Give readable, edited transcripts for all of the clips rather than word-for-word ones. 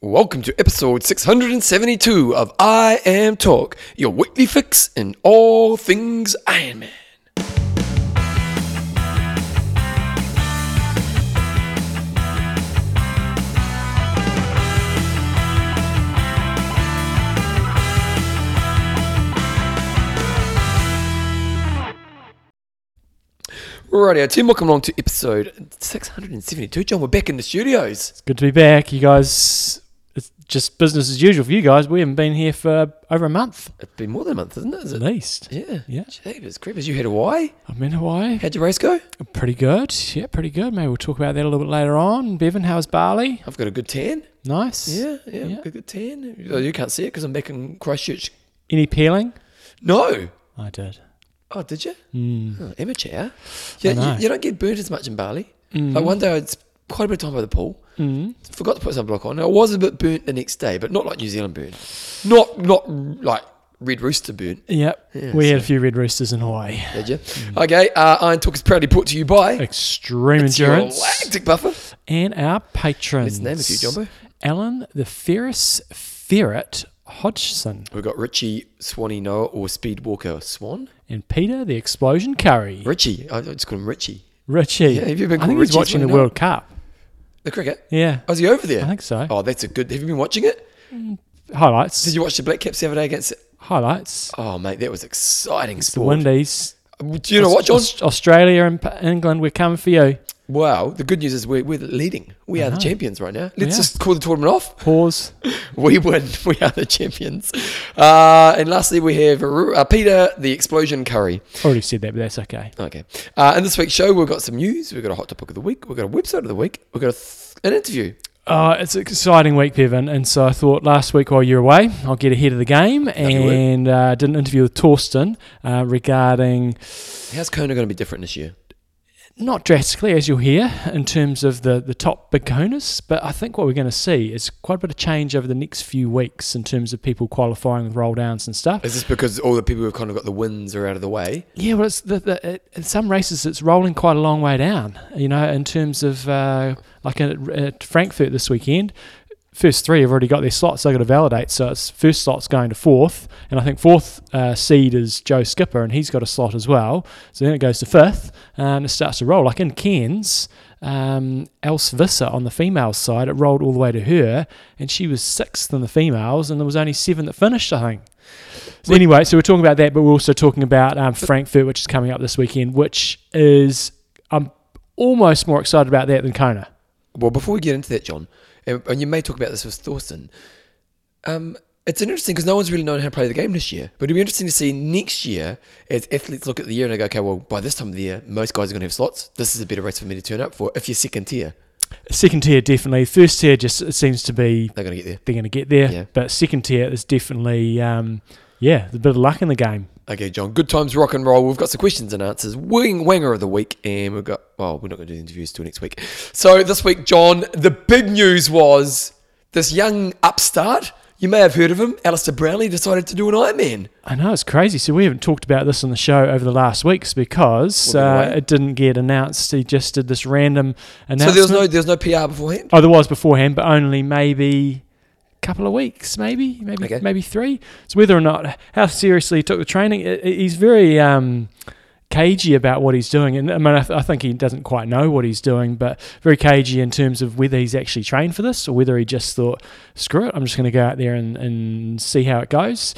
Welcome to episode 672 of I Am Talk, your weekly fix in all things Iron Man. Rightio, Tim, welcome along to episode 672. John, we're back in the studios. It's good to be back, you guys. It's just business as usual for you guys. We haven't been here for over a month. It's been more than a month, isn't it? At least. Yeah. Jeebus creepers. You had Hawaii? I'm in Hawaii. How'd your race go? Pretty good. Yeah, pretty good. Maybe we'll talk about that a little bit later on. Bevan, how's Bali? I've got a good tan. Nice. Yeah. I've got a good tan. You can't see it because I'm back in Christchurch. Any peeling? No. I did. Oh, did you? Mm. Oh, amateur. You don't get burnt as much in Bali. Mm. Like one day I'd quite a bit of time by the pool. Mm. Forgot to put sunblock on. I was a bit burnt the next day, but not like New Zealand burnt. Not like Red Rooster burnt. Yep. Yeah, we had a few Red Roosters in Hawaii. Did you? Mm. Okay, Iron Talk is proudly brought to you by Extreme Endurance, your Galactic Buffer, and our patrons. Let's name a few, Jumbo. Alan the Ferris Ferret Hodgson. We've got Richie Swanee Noah or Speedwalker Swan. And Peter the Explosion Curry. Richie. I just call him Richie. Richie. Yeah, have you been called Richie? I think he's watching the World Cup. The cricket? Yeah. Oh, is he over there? I think so. Oh, that's a good... Have you been watching it? Highlights. Did you watch the Black Caps the other day against... Highlights. Oh, mate, that was exciting sport. The Windies. Do you know what, John? Australia and England, we're coming for you. Wow. The good news is we're leading. We are the champions right now. Let's just call the tournament off. Pause. We win. We are the champions. And lastly, we have Peter, the Explosion Curry. Already said that, but that's okay. Okay. In this week's show, we've got some news. We've got a hot topic of the week. We've got a website of the week. We've got an interview. It's an exciting week, Bevan, and so I thought last week while you're away, I'll get ahead of the game and did an interview with Torsten regarding... How's Kona going to be different this year? Not drastically, as you'll hear, in terms of the top big Konas, but I think what we're going to see is quite a bit of change over the next few weeks in terms of people qualifying with roll downs and stuff. Is this because all the people who've kind of got the wins are out of the way? Yeah, well, it's in some races it's rolling quite a long way down, you know, in terms of... Like at Frankfurt this weekend, first three have already got their slots they've got to validate. So it's first slot's going to fourth, and I think fourth seed is Joe Skipper, and he's got a slot as well. So then it goes to fifth, and it starts to roll. Like in Cairns, Els Visser on the female side, it rolled all the way to her, and she was sixth in the females, and there was only seven that finished, I think. So anyway, so we're talking about that, but we're also talking about Frankfurt, which is coming up this weekend, which is I'm almost more excited about that than Kona. Well, before we get into that, John, and you may talk about this with Thorsten, it's interesting because no one's really known how to play the game this year. But it'll be interesting to see next year as athletes look at the year and they go, okay, well, by this time of the year, most guys are going to have slots. This is a better race for me to turn up for if you're second tier. Second tier, definitely. First tier just it seems to be... They're going to get there. They're going to get there. Yeah. But second tier is definitely, a bit of luck in the game. Okay, John, good times, rock and roll. We've got some questions and answers. Wing Wanger of the week, and we've got... Well, we're not going to do the interviews till next week. So this week, John, the big news was this young upstart, you may have heard of him, Alistair Brownlee, decided to do an Ironman. I know, it's crazy. So we haven't talked about this on the show over the last weeks because it didn't get announced. He just did this random announcement. So there was no PR beforehand? Oh, there was beforehand, but only maybe... couple of weeks, maybe three. So whether or not how seriously he took the training, he's very cagey about what he's doing, and I mean I think he doesn't quite know what he's doing, but very cagey in terms of whether he's actually trained for this or whether he just thought, screw it, I'm just going to go out there and see how it goes.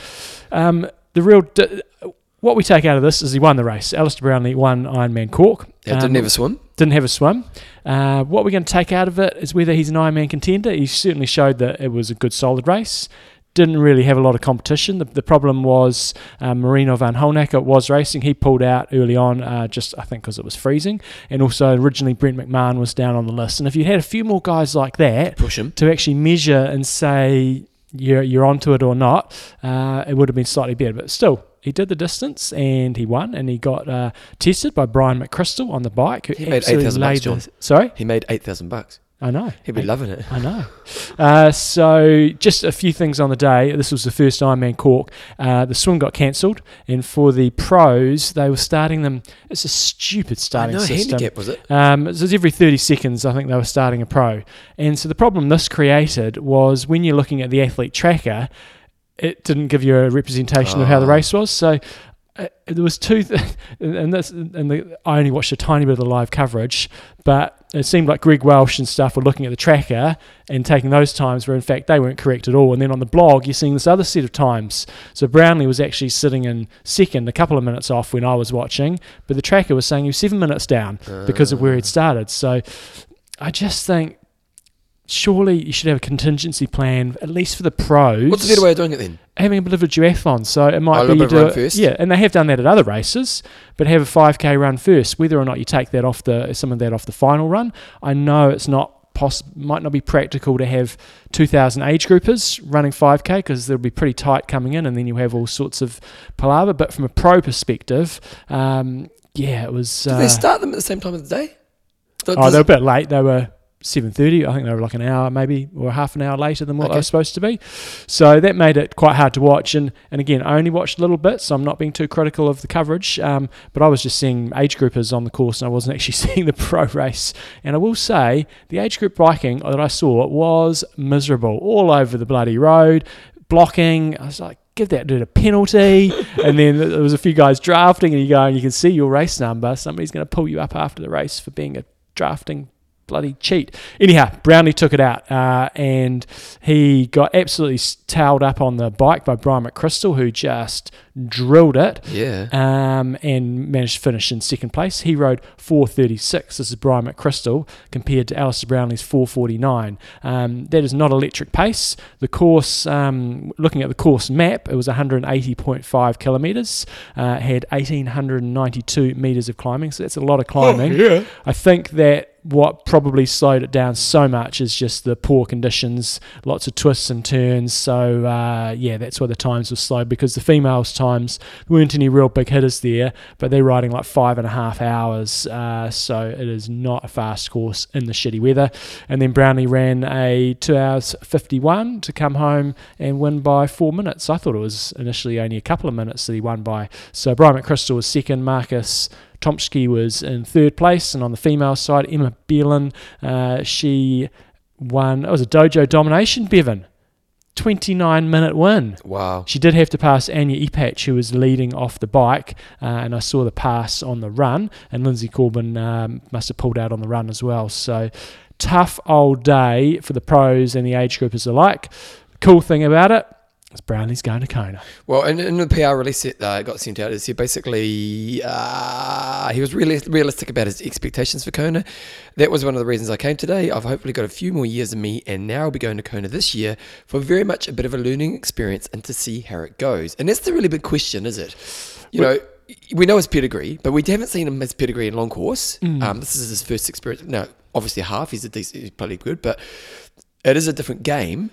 What we take out of this is he won the race. Alistair Brownlee won Ironman Cork. Didn't have a swim. Didn't have a swim. What we're going to take out of it is whether he's an Ironman contender. He certainly showed that it was a good, solid race. Didn't really have a lot of competition. The problem was Marino van Holnacker was racing. He pulled out early on just, I think, because it was freezing. And also originally Brent McMahon was down on the list. And if you had a few more guys like that push him to actually measure and say you're onto it or not, it would have been slightly better. But still... He did the distance and he won, and he got tested by Brian McChrystal on the bike. He made $8,000, John. Sorry? He made $8,000. I know. He'd be loving it. I know. So just a few things on the day. This was the first Ironman Cork. The swim got cancelled, and for the pros, they were starting them. It's a stupid starting system. Handicap, was it? It was every 30 seconds, I think they were starting a pro. And so the problem this created was when you're looking at the athlete tracker, it didn't give you a representation of how the race was. So there was I only watched a tiny bit of the live coverage, but it seemed like Greg Welsh and stuff were looking at the tracker and taking those times where, in fact, they weren't correct at all. And then on the blog, you're seeing this other set of times. So Brownlee was actually sitting in second, a couple of minutes off when I was watching, but the tracker was saying he was 7 minutes down because of where he'd started. So I just think surely you should have a contingency plan, at least for the pros. What's the better way of doing it then? Having a bit of a duathlon. So it might be you do it first. Yeah, and they have done that at other races, but have a 5K run first. Whether or not you take that off some of that off the final run, I know it's not might not be practical to have 2,000 age groupers running 5K because they'll be pretty tight coming in, and then you have all sorts of palaver. But from a pro perspective, it was. Did they start them at the same time of the day? They were a bit late. They were 7:30, I think they were like an hour maybe or half an hour later than what they were supposed to be. So that made it quite hard to watch. And again, I only watched a little bit, so I'm not being too critical of the coverage. But I was just seeing age groupers on the course and I wasn't actually seeing the pro race. And I will say the age group biking that I saw was miserable. All over the bloody road, blocking. I was like, give that dude a penalty. And then there was a few guys drafting and you can see your race number. Somebody's going to pull you up after the race for being a drafting bloody cheat. Anyhow, Brownlee took it out and he got absolutely towed up on the bike by Brian McChrystal, who just drilled it and managed to finish in second place. He rode 4:36. This is Brian McChrystal compared to Alistair Brownlee's 4:49. That is not electric pace. The course, looking at the course map, it was 180.5 kilometres, had 1,892 metres of climbing, so that's a lot of climbing. Oh, yeah. I think that what probably slowed it down so much is just the poor conditions, lots of twists and turns. So, that's why the times were slow, because the females' times weren't any real big hitters there, but they're riding like 5.5 hours. So it is not a fast course in the shitty weather. And then Brownlee ran a 2:51 to come home and win by 4 minutes. I thought it was initially only a couple of minutes that he won by. So Brian McChrystal was second, Marcus Tomsky was in third place, and on the female side, Emma Beelan, she won. It was a dojo domination, Bevan. 29-minute win. Wow. She did have to pass Anja Ippach, who was leading off the bike, and I saw the pass on the run, and Lindsay Corbin must have pulled out on the run as well. So tough old day for the pros and the age groupers alike. Cool thing about it, Brownlee's going to Kona. Well, in the PR release that got sent out, is he basically he was realistic about his expectations for Kona. That was one of the reasons I came today. I've hopefully got a few more years in me, and now I'll be going to Kona this year for very much a bit of a learning experience and to see how it goes. And that's the really big question, is it? We know his pedigree, but we haven't seen his pedigree in long course. This is his first experience. No, obviously half. He's probably good, but it is a different game.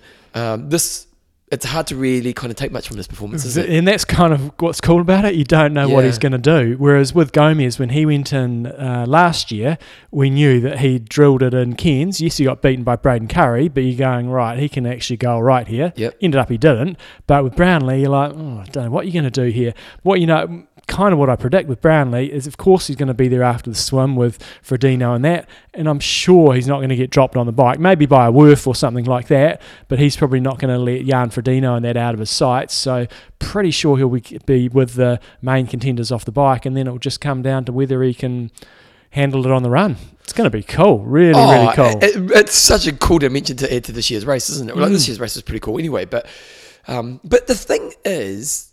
It's hard to really kind of take much from this performance, isn't it? And that's kind of what's cool about it. You don't know what he's going to do. Whereas with Gomez, when he went in last year, we knew that he drilled it in Cairns. Yes, he got beaten by Braden Curry, but you're going, right, he can actually go all right here. Yep. Ended up he didn't. But with Brownlee, you're like, I don't know what you're going to do here. Kind of what I predict with Brownlee is, of course, he's going to be there after the swim with Frodeno and that, and I'm sure he's not going to get dropped on the bike, maybe by a WRF or something like that, but he's probably not going to let Jan Frodeno and that out of his sights, so pretty sure he'll be with the main contenders off the bike, and then it'll just come down to whether he can handle it on the run. It's going to be cool. Really cool. It's such a cool dimension to add to this year's race, isn't it? Well, this year's race is pretty cool anyway, but the thing is,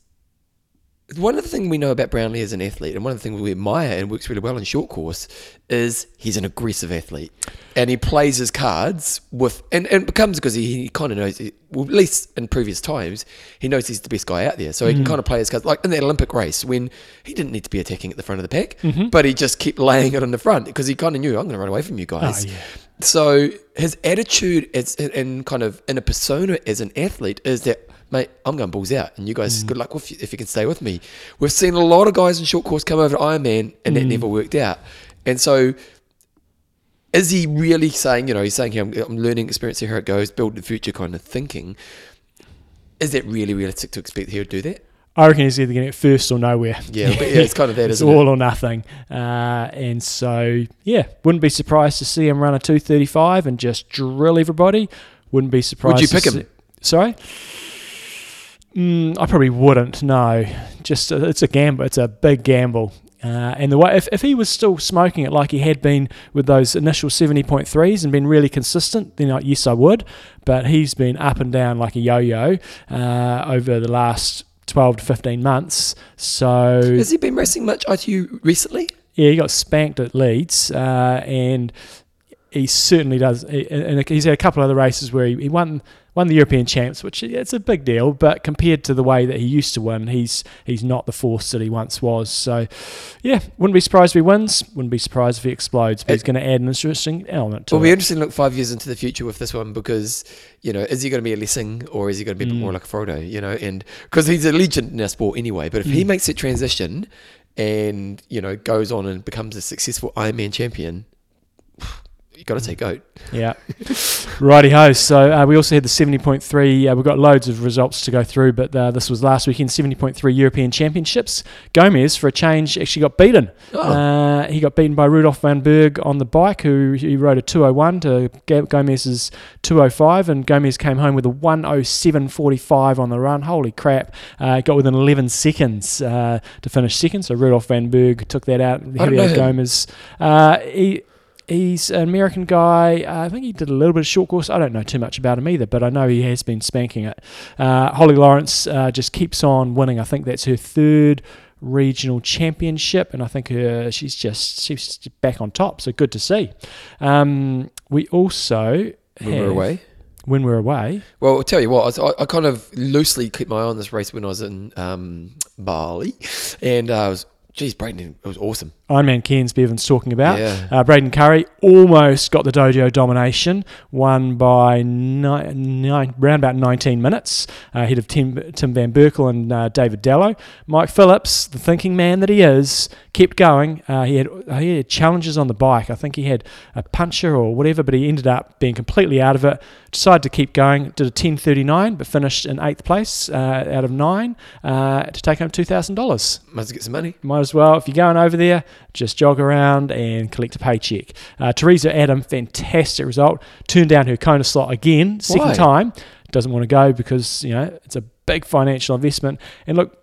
one of the things we know about Brownlee as an athlete, and one of the things we admire and works really well in short course, is he's an aggressive athlete, and he plays his cards with, and it becomes because he kind of knows, well, at least in previous times, he knows he's the best guy out there, so he can kind of play his cards, like in that Olympic race when he didn't need to be attacking at the front of the pack, but he just kept laying it on the front because he kind of knew, I'm going to run away from you guys. Oh, yeah. So his attitude and kind of in a persona as an athlete is that, mate, I'm going balls out, and you guys, good luck if you can stay with me. We've seen a lot of guys in short course come over to Ironman, and that never worked out. And so Is he really saying, you know, he's saying, hey, I'm learning, experiencing how it goes, build the future kind of thinking. Is that really realistic to expect he would do that? I reckon he's either going to get first or nowhere. Yeah, but yeah, it's kind of that, isn't it? It's all or nothing. And so, yeah, wouldn't be surprised to see him run a 235 and just drill everybody. Wouldn't be surprised. Would you pick him? Sorry? I probably wouldn't, no. Just it's a gamble. It's a big gamble. And the way if he was still smoking it like he had been with those initial 70.3s and been really consistent, then yes, I would. But he's been up and down like a yo-yo over the last 12 to 15 months. So has he been racing much ITU recently? Yeah, he got spanked at Leeds, and he certainly does. And he's had a couple other races where he won the European Champs, which it's a big deal, but compared to the way that he used to win, he's not the force that he once was. So, yeah, wouldn't be surprised if he wins, wouldn't be surprised if he explodes, but he's going to add an interesting element to it. It'll be interesting to look 5 years into the future with this one because, you know, is he going to be a Lessing or is he going to be a bit more like a Frodeno, you know, and because he's a legend in our sport anyway, but if he makes that transition and, you know, goes on and becomes a successful Ironman champion, you've got to take out. Yeah. Righty-ho. So we also had the 70.3. We've got loads of results to go through, but this was last weekend, 70.3 European Championships. Gomez, for a change, actually got beaten. Oh. He got beaten by Rudolf von Berg on the bike, who rode a 2:01 to Gomez's 2:05, and Gomez came home with a 1:07.45 on the run. Holy crap. Got within 11 seconds to finish second, so Rudolf von Berg took that out. Helio Gomez. He's an American guy. I think he did a little bit of short course. I don't know too much about him either, but I know he has been spanking it. Holly Lawrence just keeps on winning. I think that's her third regional championship, and I think she's back on top, so good to see. We also When we're away. Well, I'll tell you what, I kind of loosely kept my eye on this race when I was in Bali, and I was... Geez, Braden, it was awesome. Ironman Cairns, Bevan's talking about. Yeah. Braden Curry almost got the dojo domination, won by round about 19 minutes, ahead of Tim Van Berkel and David Dallow. Mike Phillips, the thinking man that he is, kept going. He had challenges on the bike. I think he had a puncher or whatever, but he ended up being completely out of it. Decided to keep going, did a 10:39, but finished in 8th place out of 9 to take home $2,000. Must get some money. Might as well. If you're going over there, just jog around and collect a paycheck. Teresa Adam, fantastic result. Turned down her Kona slot again, second Why? Time. Doesn't want to go because, you know, it's a big financial investment. And look,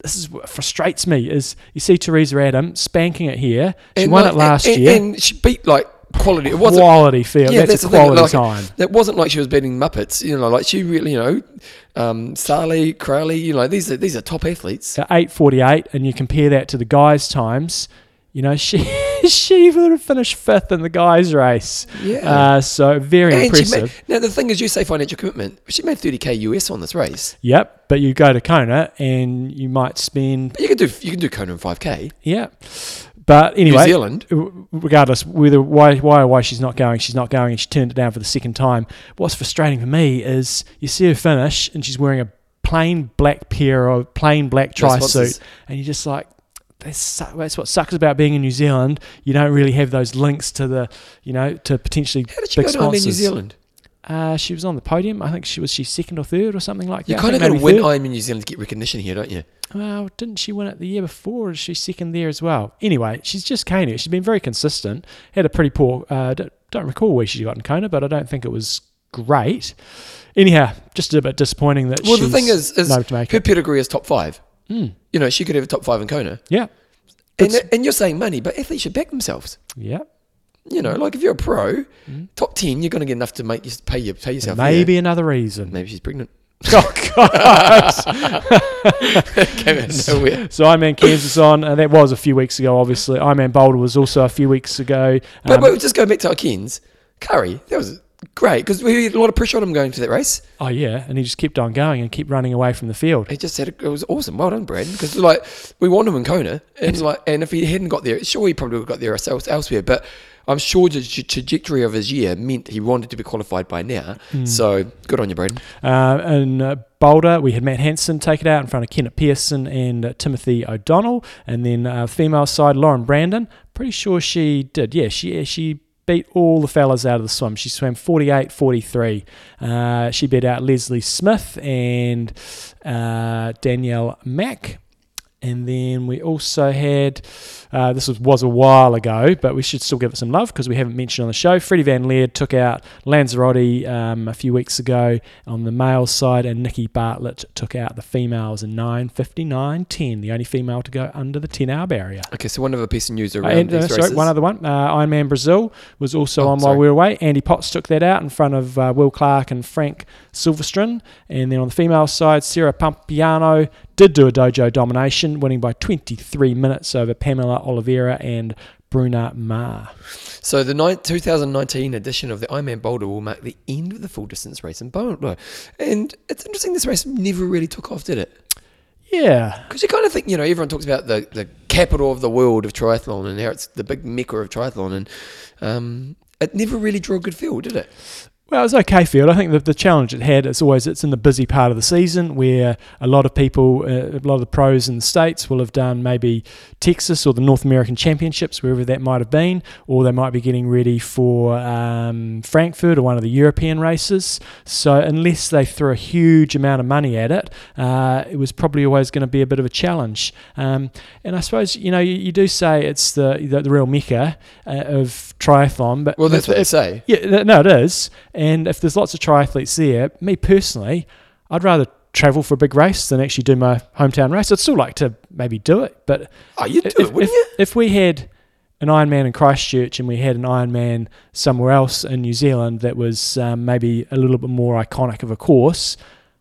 this is what frustrates me is you see Teresa Adam spanking it here. She won it last year. And she beat like quality. It wasn't quality field. Yeah, that's a quality like, time. It wasn't like she was beating Muppets. You know, like she really, you know, Starley, Crowley, you know, these are top athletes. 8:48, and you compare that to the guys' times. You know, she would have finished fifth in the guys' race. Yeah. So very impressive. Now the thing is, you say financial commitment. She made $30,000 US on this race. Yep. But you go to Kona and you might spend. But you can do Kona in $5,000. Yeah. But anyway, New Zealand. Regardless, whether why she's not going, and she turned it down for the second time. What's frustrating for me is you see her finish, and she's wearing a plain black pair or plain black tri-suit, and you're just like, that's what sucks about being in New Zealand. You don't really have those links to the, you know, to potentially big sponsors. How did she go to New Zealand? She was on the podium. I think she's second or third or something like that. You kind of got to win Ironman New Zealand to get recognition here, don't you? Well, didn't she win it the year before? Or is she second there as well? Anyway, she's just came here. She's been very consistent. Had a pretty poor... don't recall where she got in Kona, but I don't think it was great. Anyhow, just a bit disappointing that she's... Well, the thing is her pedigree is top five. Mm. You know, she could have a top five in Kona. Yeah. And you're saying money, but athletes should back themselves. Yeah. You know, like if you're a pro, top 10, you're going to get enough to make you pay yourself. Maybe another reason. Maybe she's pregnant. Oh, God. Came out of nowhere. So Ironman Cairns is on. And that was a few weeks ago, obviously. Ironman Boulder was also a few weeks ago. But we'll just go back to our Cairns. Curry, that was great because we had a lot of pressure on him going to that race. Oh, yeah. And he just kept on going and kept running away from the field. It was awesome. Well done, Brad. Because, like, we want him in Kona. And if he hadn't got there, sure, he probably would have got there elsewhere. But... I'm sure the trajectory of his year meant he wanted to be qualified by now. Mm. So, good on you, Braden. In Boulder, we had Matt Hansen take it out in front of Kenneth Pearson and Timothy O'Donnell. And then female side, Lauren Brandon. Pretty sure she did. Yeah, she beat all the fellas out of the swim. She swam 48.43. She beat out Leslie Smith and Danielle Mack. And then we also had, this was a while ago, but we should still give it some love because we haven't mentioned on the show, Freddie Van Laird took out Lanzarote a few weeks ago on the male side, and Nikki Bartlett took out the females in 9:59.10, the only female to go under the 10-hour barrier. Okay, so one other piece of news around these races. One other one. Ironman Brazil was also while we were away. Andy Potts took that out in front of Will Clark and Frank Silverstone. And then on the female side, Sarah Pampiano did do a dojo domination, winning by 23 minutes over Pamela Oliveira and Bruna Maher. So the 2019 edition of the Ironman Boulder will mark the end of the full distance race in Boulder. And it's interesting, this race never really took off, did it? Yeah. Because you kind of think, everyone talks about the capital of the world of triathlon, and now it's the big mecca of triathlon, and it never really drew a good field, did it? Well, it's okay field. I think the challenge it had is always it's in the busy part of the season where a lot of people, a lot of the pros in the States will have done maybe Texas or the North American Championships, wherever that might have been, or they might be getting ready for Frankfurt or one of the European races. So unless they threw a huge amount of money at it, it was probably always going to be a bit of a challenge. And I suppose, you do say it's the real mecca of triathlon. But well, that's what they say. Yeah, no, it is. And if there's lots of triathletes there, me personally, I'd rather travel for a big race than actually do my hometown race. I'd still like to maybe do it, but if we had an Ironman in Christchurch and we had an Ironman somewhere else in New Zealand that was maybe a little bit more iconic of a course,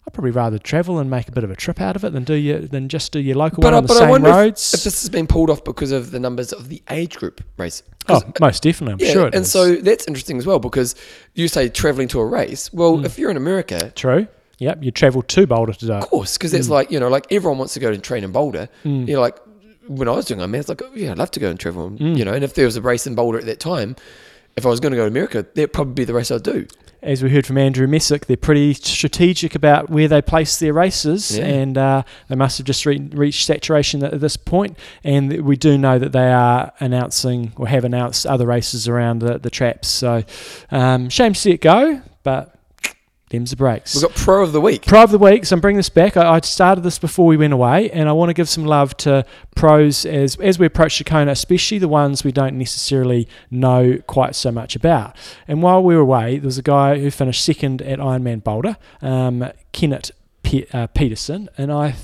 I'd probably rather travel and make a bit of a trip out of it than just do your local one on the same roads. If this has been pulled off because of the numbers of the age group race. Oh, most definitely. I'm sure it is. And so that's interesting as well, because you say travelling to a race. Well, if you're in America... True. Yep, you travel to Boulder to do it. Of course, because it's like everyone wants to go and train in Boulder. Mm. You're like, when I was doing Ironman, I was like, oh, yeah, I'd love to go and travel. And if there was a race in Boulder at that time, if I was going to go to America, that'd probably be the race I'd do. As we heard from Andrew Messick, they're pretty strategic about where they place their races, and they must have just reached saturation at this point. And we do know that they are announcing or have announced other races around the traps. So shame to see it go, but them's the breaks. We've got Pro of the Week. Pro of the Week, so I'm bringing this back. I started this before we went away, and I want to give some love to pros as we approach Kona, especially the ones we don't necessarily know quite so much about. And while we were away, there was a guy who finished second at Ironman Boulder, Kenneth Peterson, and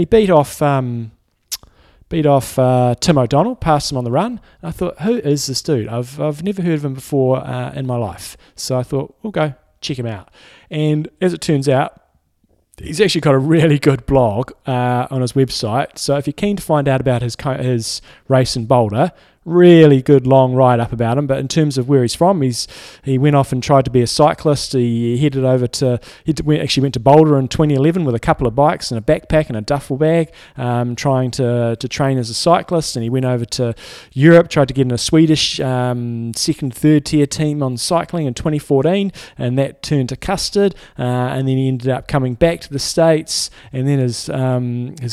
he beat off Tim O'Donnell, passed him on the run. And I thought, who is this dude? I've never heard of him before in my life. So I thought, we'll go check him out. And as it turns out, he's actually got a really good blog on his website. So if you're keen to find out about his race in Boulder, really good long write-up about him. But in terms of where he's from, he went off and tried to be a cyclist. He went to Boulder in 2011 with a couple of bikes and a backpack and a duffel bag, trying to train as a cyclist. And he went over to Europe, tried to get in a Swedish second, third tier team on cycling in 2014, and that turned to custard. And then he ended up coming back to the States, and then his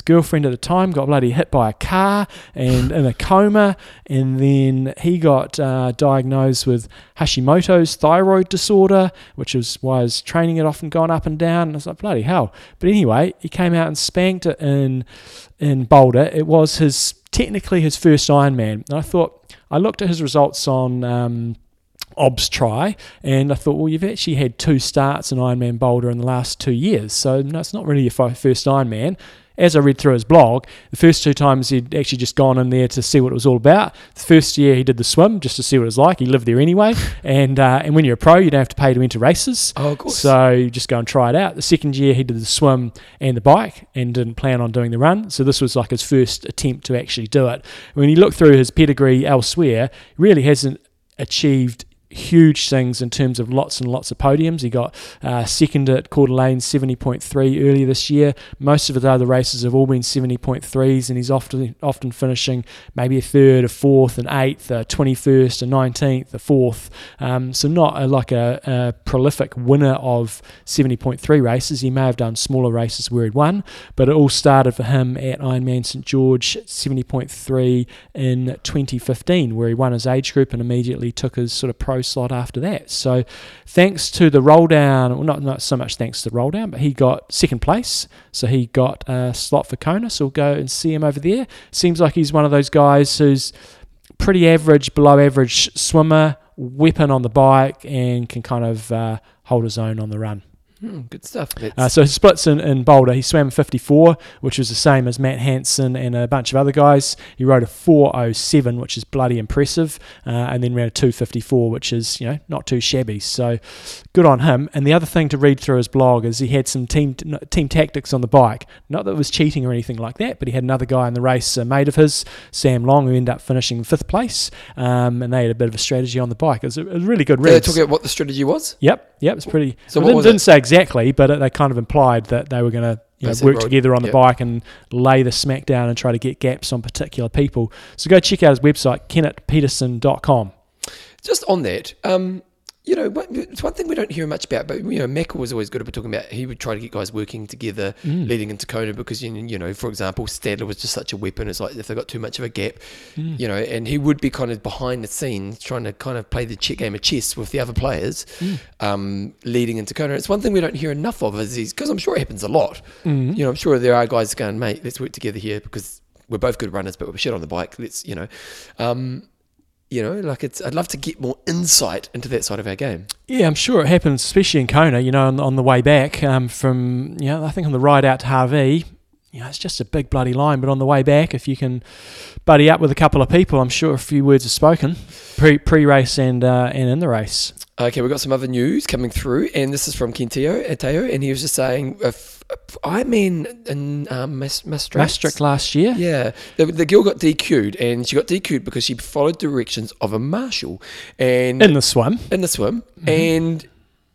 girlfriend at the time got bloody hit by a car and in a coma. And then he got diagnosed with Hashimoto's thyroid disorder, which is why his training had often gone up and down. And I was like, bloody hell. But anyway, he came out and spanked it in Boulder. It was technically his first Ironman. And I looked at his results on Ob's try, and I thought, well, you've actually had two starts in Ironman Boulder in the last 2 years. So no, it's not really your first Ironman. As I read through his blog, the first two times he'd actually just gone in there to see what it was all about. The first year he did the swim just to see what it was like. He lived there anyway. And when you're a pro, you don't have to pay to enter races. Oh, of course. So you just go and try it out. The second year he did the swim and the bike and didn't plan on doing the run. So this was like his first attempt to actually do it. When you look through his pedigree elsewhere, he really hasn't achieved huge things in terms of lots and lots of podiums. He got second at Coeur d'Alene 70.3 earlier this year. Most of his other races have all been 70.3s, and he's often finishing maybe a third, a fourth, an eighth, a 21st, a 19th, a fourth. So not a prolific winner of 70.3 races. He may have done smaller races where he'd won, but it all started for him at Ironman St George 70.3 in 2015, where he won his age group and immediately took his sort of pro row slot after that. So thanks to the roll down, well, not so much thanks to the roll down, but he got second place. So he got a slot for Kona, so we'll go and see him over there. Seems like he's one of those guys who's pretty average, below average swimmer, weapon on the bike, and can kind of hold his own on the run. Good stuff. So his splits in Boulder, he swam 54, which was the same as Matt Hansen and a bunch of other guys. He rode a 4:07, which is bloody impressive, and then ran a 2:54, which is, not too shabby. So good on him. And the other thing to read through his blog is he had some team tactics on the bike. Not that it was cheating or anything like that, but he had another guy in the race, a mate of his, Sam Long, who ended up finishing 5th place, and they had a bit of a strategy on the bike. It was a really good race. Did they talk about what the strategy was? Yep, it's pretty. So well, what didn't say exactly, but they kind of implied that they were going to work together on the bike and lay the smack down and try to get gaps on particular people. So go check out his website, kennethpeterson.com. Just on that, it's one thing we don't hear much about, but, Mackel was always good about talking about, he would try to get guys working together leading into Kona because, for example, Stadler was just such a weapon. It's like if they got too much of a gap, and he would be kind of behind the scenes trying to kind of play the game of chess with the other players leading into Kona. It's one thing we don't hear enough of because I'm sure it happens a lot. I'm sure there are guys going, mate, let's work together here because we're both good runners, but we're shit on the bike. Let's, I'd love to get more insight into that side of our game. Yeah, I'm sure it happens, especially in Kona, on the way back from, I think on the ride out to Harvey, it's just a big bloody line, but on the way back, if you can buddy up with a couple of people, I'm sure a few words are spoken pre-race and in the race. Okay, we've got some other news coming through, and this is from Kenteo Ateo, and he was just saying, Maastricht last year? Yeah. The girl got DQ'd, and she got DQ'd because she followed directions of a marshal. And In the swim. Mm-hmm. And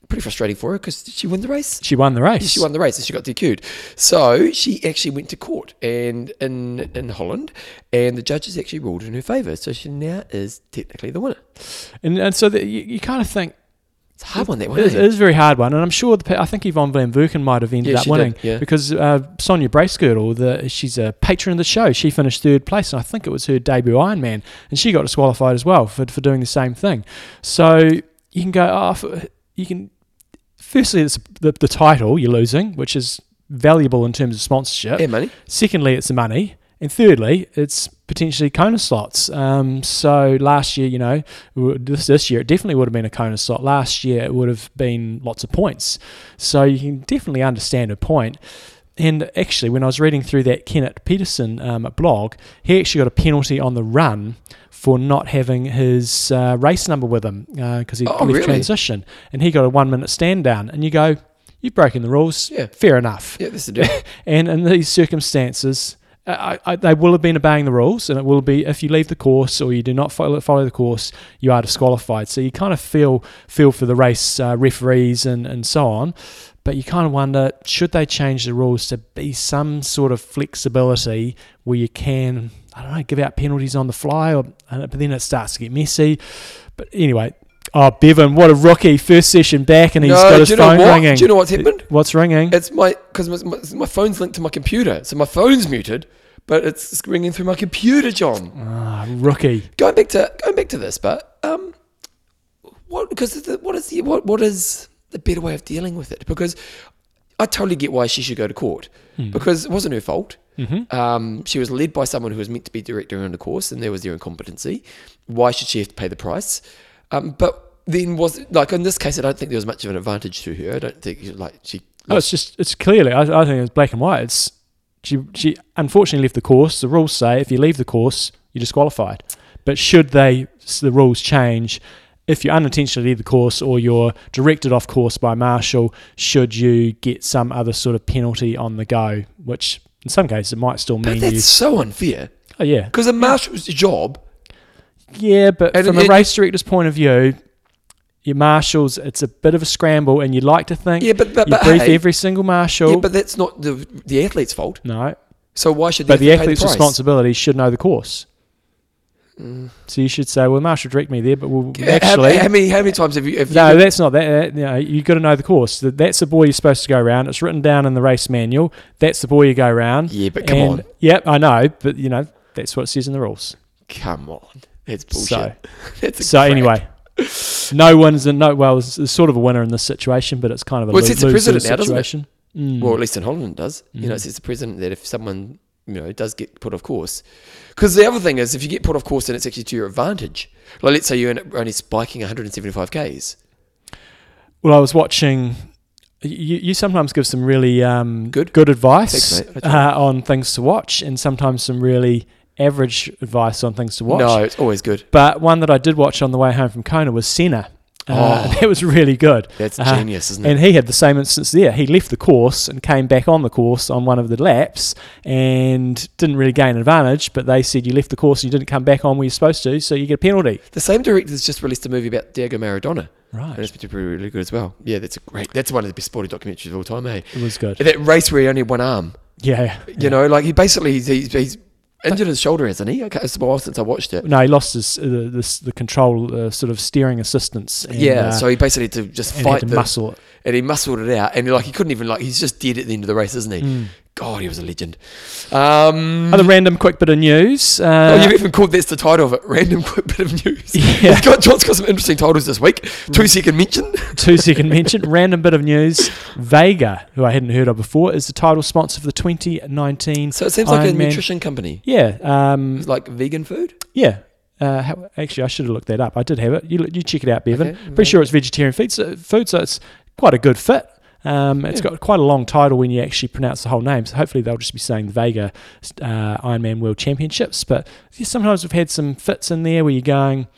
pretty frustrating for her because did she win the race? She won the race and she got DQ'd. So she actually went to court and in Holland, and the judges actually ruled in her favour. So she now is technically the winner. And so you kind of think, it's a hard one, that one, isn't it? It is a very hard one, and I'm sure, I think Yvonne Van Verken might have ended up winning because Sonia Bracegirdle, she's a patron of the show. She finished 3rd place, and I think it was her debut Ironman, and she got disqualified as well for doing the same thing. So you can go, firstly, it's the title you're losing, which is valuable in terms of sponsorship. And money. Secondly, it's the money. And thirdly, it's potentially Kona slots. So last year, this year, it definitely would have been a Kona slot. Last year, it would have been lots of points. So you can definitely understand a point. And actually, when I was reading through that Kenneth Peterson blog, he actually got a penalty on the run for not having his race number with him because he left transition. And he got a 1-minute stand down. And you go, you've broken the rules. Yeah. Fair enough. Yeah, this is it. And in these circumstances, they will have been obeying the rules, and it will be if you leave the course or you do not follow the course, you are disqualified. So you kind of feel for the race referees and so on, but you kind of wonder, should they change the rules to be some sort of flexibility where you can, give out penalties on the fly, but then it starts to get messy. But anyway, oh, Bevan, what a rookie. First session back and he's got his phone ringing. Do you know what's happened? What's ringing? It's because my phone's linked to my computer. So my phone's muted, but it's ringing through my computer, John. Ah, rookie. Going back to this, but what is the better way of dealing with it? Because I totally get why she should go to court because it wasn't her fault. Mm-hmm. She was led by someone who was meant to be director on the course, and there was their incompetency. Why should she have to pay the price? But then in this case, I don't think there was much of an advantage to her. I don't think she. Oh, it's clearly. I think it's black and white. It's she unfortunately left the course. The rules say if you leave the course, you're disqualified. But should the rules change? If you unintentionally leave the course or you're directed off course by marshal, should you get some other sort of penalty on the go? Which in some cases it might still mean. But that's so unfair. Oh yeah, because a marshal's job. Yeah, but from a race director's point of view, your marshals, it's a bit of a scramble, and you'd like to think you brief every single marshal. Yeah, but that's not the athlete's fault. No. So why should they pay the price? But the athlete's responsibility should know the course. Mm. So you should say, well, marshal, direct me there, but we'll actually... How many times have you... that's not that. You've got to know the course. That's the boy you're supposed to go around. It's written down in the race manual. That's the boy you go around. Yeah, but come on. Yeah, I know, but, that's what it says in the rules. Come on. That's bullshit. So anyway, No one's in, no, well, there's sort of a winner in this situation, but it's kind of a lose-lose situation. Well, it sets the president out, doesn't it? Mm. Well, at least in Holland it does. Mm. You know, it sets the president that if someone, you know, does get put off course. Because the other thing is, if you get put off course, then it's actually to your advantage. Like, let's say you're only spiking 175 Ks. Well, I was watching... You sometimes give some really good advice. Thanks, mate. On things to watch, and sometimes some really average advice on things to watch. No, it's always good. But one that I did watch on the way home from Kona was Senna. That was really good. That's genius, isn't it? And he had the same instance there. He left the course and came back on the course on one of the laps and didn't really gain an advantage, but they said you left the course and you didn't come back on where you're supposed to, so you get a penalty. The same director's just released a movie about Diego Maradona. Right. And it's particularly really good as well. Yeah, that's one of the best sporting documentaries of all time, eh? It was good. That race where he only had one arm. Yeah. You know, like he basically, he's injured his shoulder, hasn't he? Okay, it's a while since I watched it. No, he lost his the control, sort of steering assistance. And, so he basically had to just fight the muscle it. And he muscled it out. And like he couldn't even, like, he's just dead at the end of the race, isn't he? Mm. God, he was a legend. Other random quick bit of news. You've even called that's the title of it, random quick bit of news. Yeah. John's got some interesting titles this week. 2 second mention. 2 second mention. Random bit of news. Vega, who I hadn't heard of before, is the title sponsor for the 2019. So it seems Iron like a Man. Nutrition company. Yeah. It's like vegan food? Yeah. Actually, I should have looked that up. I did have it. You check it out, Bevan. Okay. Pretty sure it's vegetarian food, so it's quite a good fit. It's got quite a long title when you actually pronounce the whole name, so hopefully they'll just be saying the Vega Ironman World Championships. But sometimes we've had some fits in there where you're going,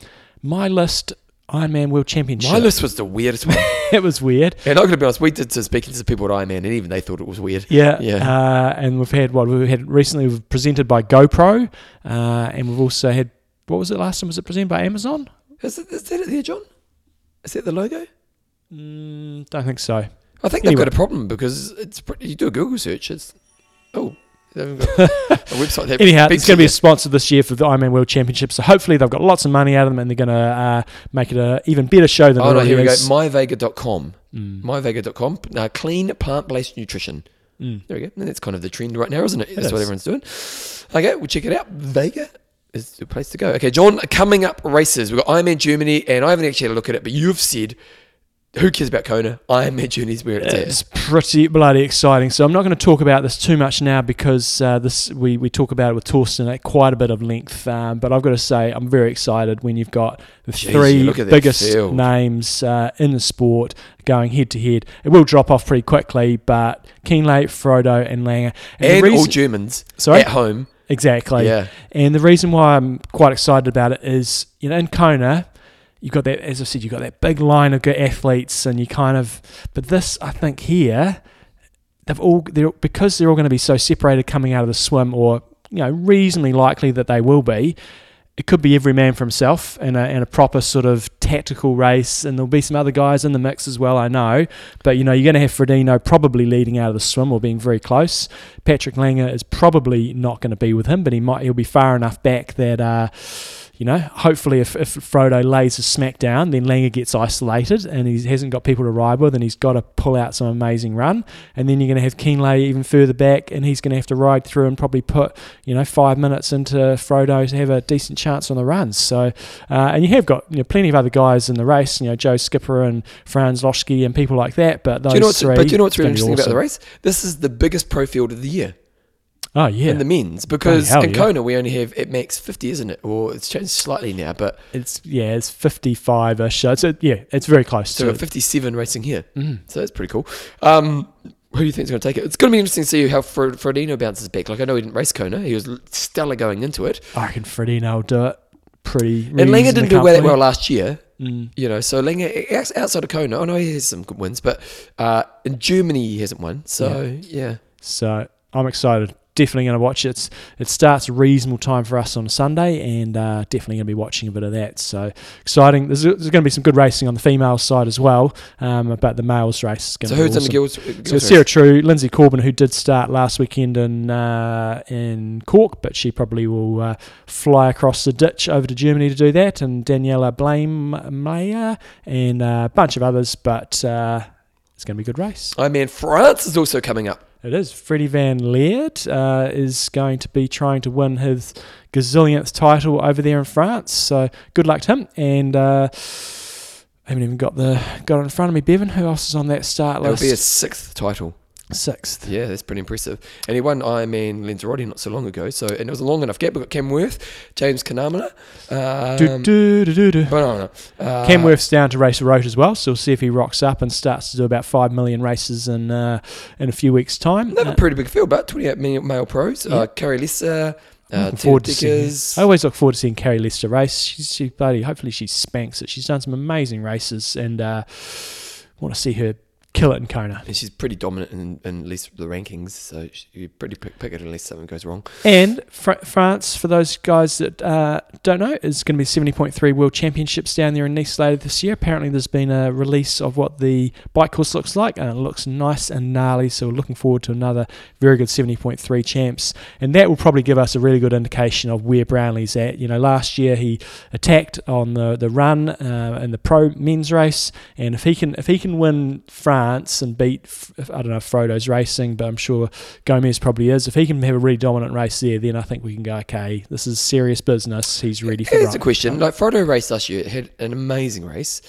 my list, Ironman World Championship. My list was the weirdest one. It was weird. And I'm going to be honest, we did some speaking to people at Ironman and even they thought it was weird. Yeah. And we've had recently we've presented by GoPro, and we've also had, what was it last time? Was it presented by Amazon? Is that it there, John? Is that the logo? Don't think so. I think they've got a problem because it's you do a Google search, it's they haven't got a website. That anyhow, it's going to be a sponsor this year for the Ironman World Championship, so hopefully they've got lots of money out of them and they're going to make it an even better show than it is. Here we go, myvega.com. Mm. Myvega.com, clean plant-based nutrition. Mm. There we go. And that's kind of the trend right now, isn't it? That's what everyone's doing. Okay, we'll check it out. Vega is the place to go. Okay, John, coming up races. We've got Ironman Germany, and I haven't actually had a look at it, but you've said... Who cares about Kona? Ironman Journey's where it's at. It's pretty bloody exciting. So I'm not going to talk about this too much now because we talk about it with Torsten at quite a bit of length. But I've got to say I'm very excited when you've got the three biggest names in the sport going head to head. It will drop off pretty quickly, but Kienle, Frodeno and Lange. And all Germans at home. Exactly. Yeah. And the reason why I'm quite excited about it is, you know, in Kona... You've got that, as I said, you've got that big line of good athletes and you kind of, but this, I think here, because they're all going to be so separated coming out of the swim or, you know, reasonably likely that they will be, it could be every man for himself in a proper sort of tactical race, and there'll be some other guys in the mix as well, I know. But, you know, you're going to have Frodeno probably leading out of the swim or being very close. Patrick Lange is probably not going to be with him, but he'll be far enough back that... You know, hopefully if Frodeno lays his smack down, then Lange gets isolated and he hasn't got people to ride with and he's got to pull out some amazing run. And then you're going to have Kienle even further back and he's going to have to ride through and probably put, you know, 5 minutes into Frodeno to have a decent chance on the run. So, and you have got, you know, plenty of other guys in the race, you know, Joe Skipper and Franz Loschke and people like that. But those three... But do you know what's really interesting about the race? This is the biggest pro field of the year. Oh, yeah. In the men's, because in Kona we only have at max 50, isn't it? Or it's changed slightly now, but... It's 55-ish. It's very close to it. So we've got 57 racing here. Mm. So that's pretty cool. Who do you think is going to take it? It's going to be interesting to see how Frodeno bounces back. Like, I know he didn't race Kona. He was stellar going into it. I reckon Frodeno will do it pretty... And Lange didn't do that well last year. Mm. You know, so Lange, outside of Kona, I know he has some good wins, but in Germany he hasn't won. So, yeah. So, I'm excited. Definitely going to watch it. It starts a reasonable time for us on Sunday, and definitely going to be watching a bit of that. So exciting! There's going to be some good racing on the female side as well, but the males race is going to be awesome. So who's in the girls? So Sarah True, Lindsay Corbin, who did start last weekend in Cork, but she probably will fly across the ditch over to Germany to do that, and Daniela Blameyer and a bunch of others. But it's going to be a good race. Ironman France is also coming up. It is. Freddie Van Laird is going to be trying to win his gazillionth title over there in France. So good luck to him. And I haven't even got it in front of me. Bevan, who else is on that start list? It'll be his sixth title. Sixth. Yeah, that's pretty impressive. And he won Ironman Lanzarote not so long ago. So, and it was a long enough gap. We've got Cam Wirth, James Kanamala. Cam Wirth's down to race a road as well. So we'll see if he rocks up and starts to do about 5 million races in a few weeks' time. They have a pretty big field, but 28 million male pros. Yeah. Carrie Lester. I always look forward to seeing Carrie Lester race. Hopefully she spanks it. She's done some amazing races, and want to see her kill it in Kona. And she's pretty dominant in at least the rankings, so you're pretty pick it unless something goes wrong. And France, for those guys that don't know, is going to be 70.3 World Championships down there in Nice later this year. Apparently there's been a release of what the bike course looks like, and it looks nice and gnarly, so we're looking forward to another very good 70.3 champs. And that will probably give us a really good indication of where Brownlee's at. You know, last year he attacked on the run in the pro men's race, and if he can win France and beat, I don't know if Frodo's racing, but I'm sure Gomez probably is. If he can have a really dominant race there, then I think we can go, okay, this is serious business. He's ready for it. Here's a question. Like, Frodo raced last year, had an amazing race,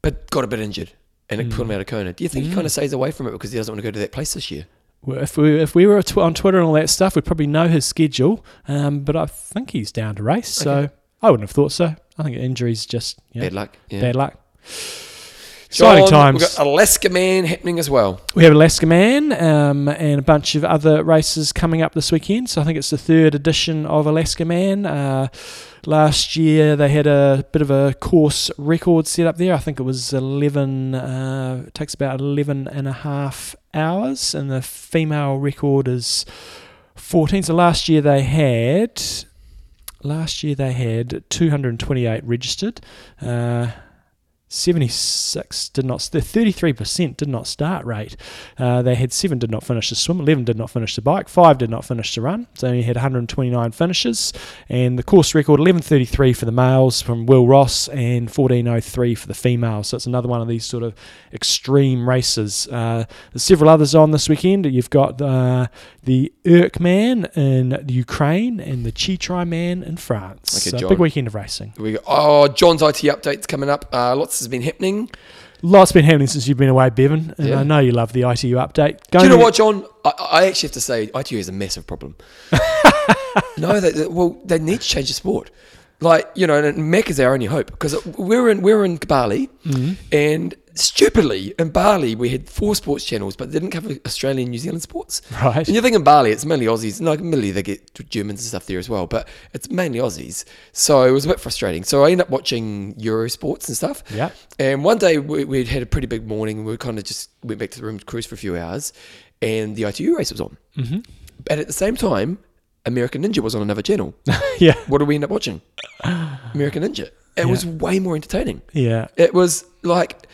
but got a bit injured, and it pulled him out of Kona. Do you think he kind of stays away from it because he doesn't want to go to that place this year? Well, if we were on Twitter and all that stuff, we'd probably know his schedule, but I think he's down to race, okay. So I wouldn't have thought so. I think injuries just... You know, bad luck. Exciting times. We've got Alaska Man happening as well. We have Alaska Man and a bunch of other races coming up this weekend. So I think it's the third edition of Alaska Man. Last year they had a bit of a course record set up there. I think it was 11, it takes about 11 and a half hours. And the female record is 14. So last year they had 228 registered. 76 did not, the 33% did not start rate. They had 7 did not finish the swim, 11 did not finish the bike, 5 did not finish the run. So only had 129 finishes. And the course record, 11:33 for the males from Will Ross and 14:03 for the females. So it's another one of these sort of extreme races. There's several others on this weekend. You've got the Irk Man in Ukraine and the Chitrai Man in France. Okay, so John, big weekend of racing. John's IT update's coming up. Lots has been happening. Lots been happening since you've been away, Bevan, and yeah. I know you love the ITU update. Do you know what, John? I actually have to say ITU is a massive problem. No, they need to change the sport. Like, you know, and Mac is our only hope, because we're in Bali, and stupidly in Bali we had 4 sports channels, but they didn't cover Australian and New Zealand sports. Right. And you think in Bali it's mainly Aussies, and like mainly they get Germans and stuff there as well, but it's mainly Aussies. So it was a bit frustrating. So I ended up watching Eurosports and stuff. Yeah. And one day we'd had a pretty big morning. We kind of just went back to the room to cruise for a few hours, and the ITU race was on. Mm-hmm. But at the same time, American Ninja was on another channel. Yeah. What did we end up watching? American Ninja. It was way more entertaining. Yeah. It was like,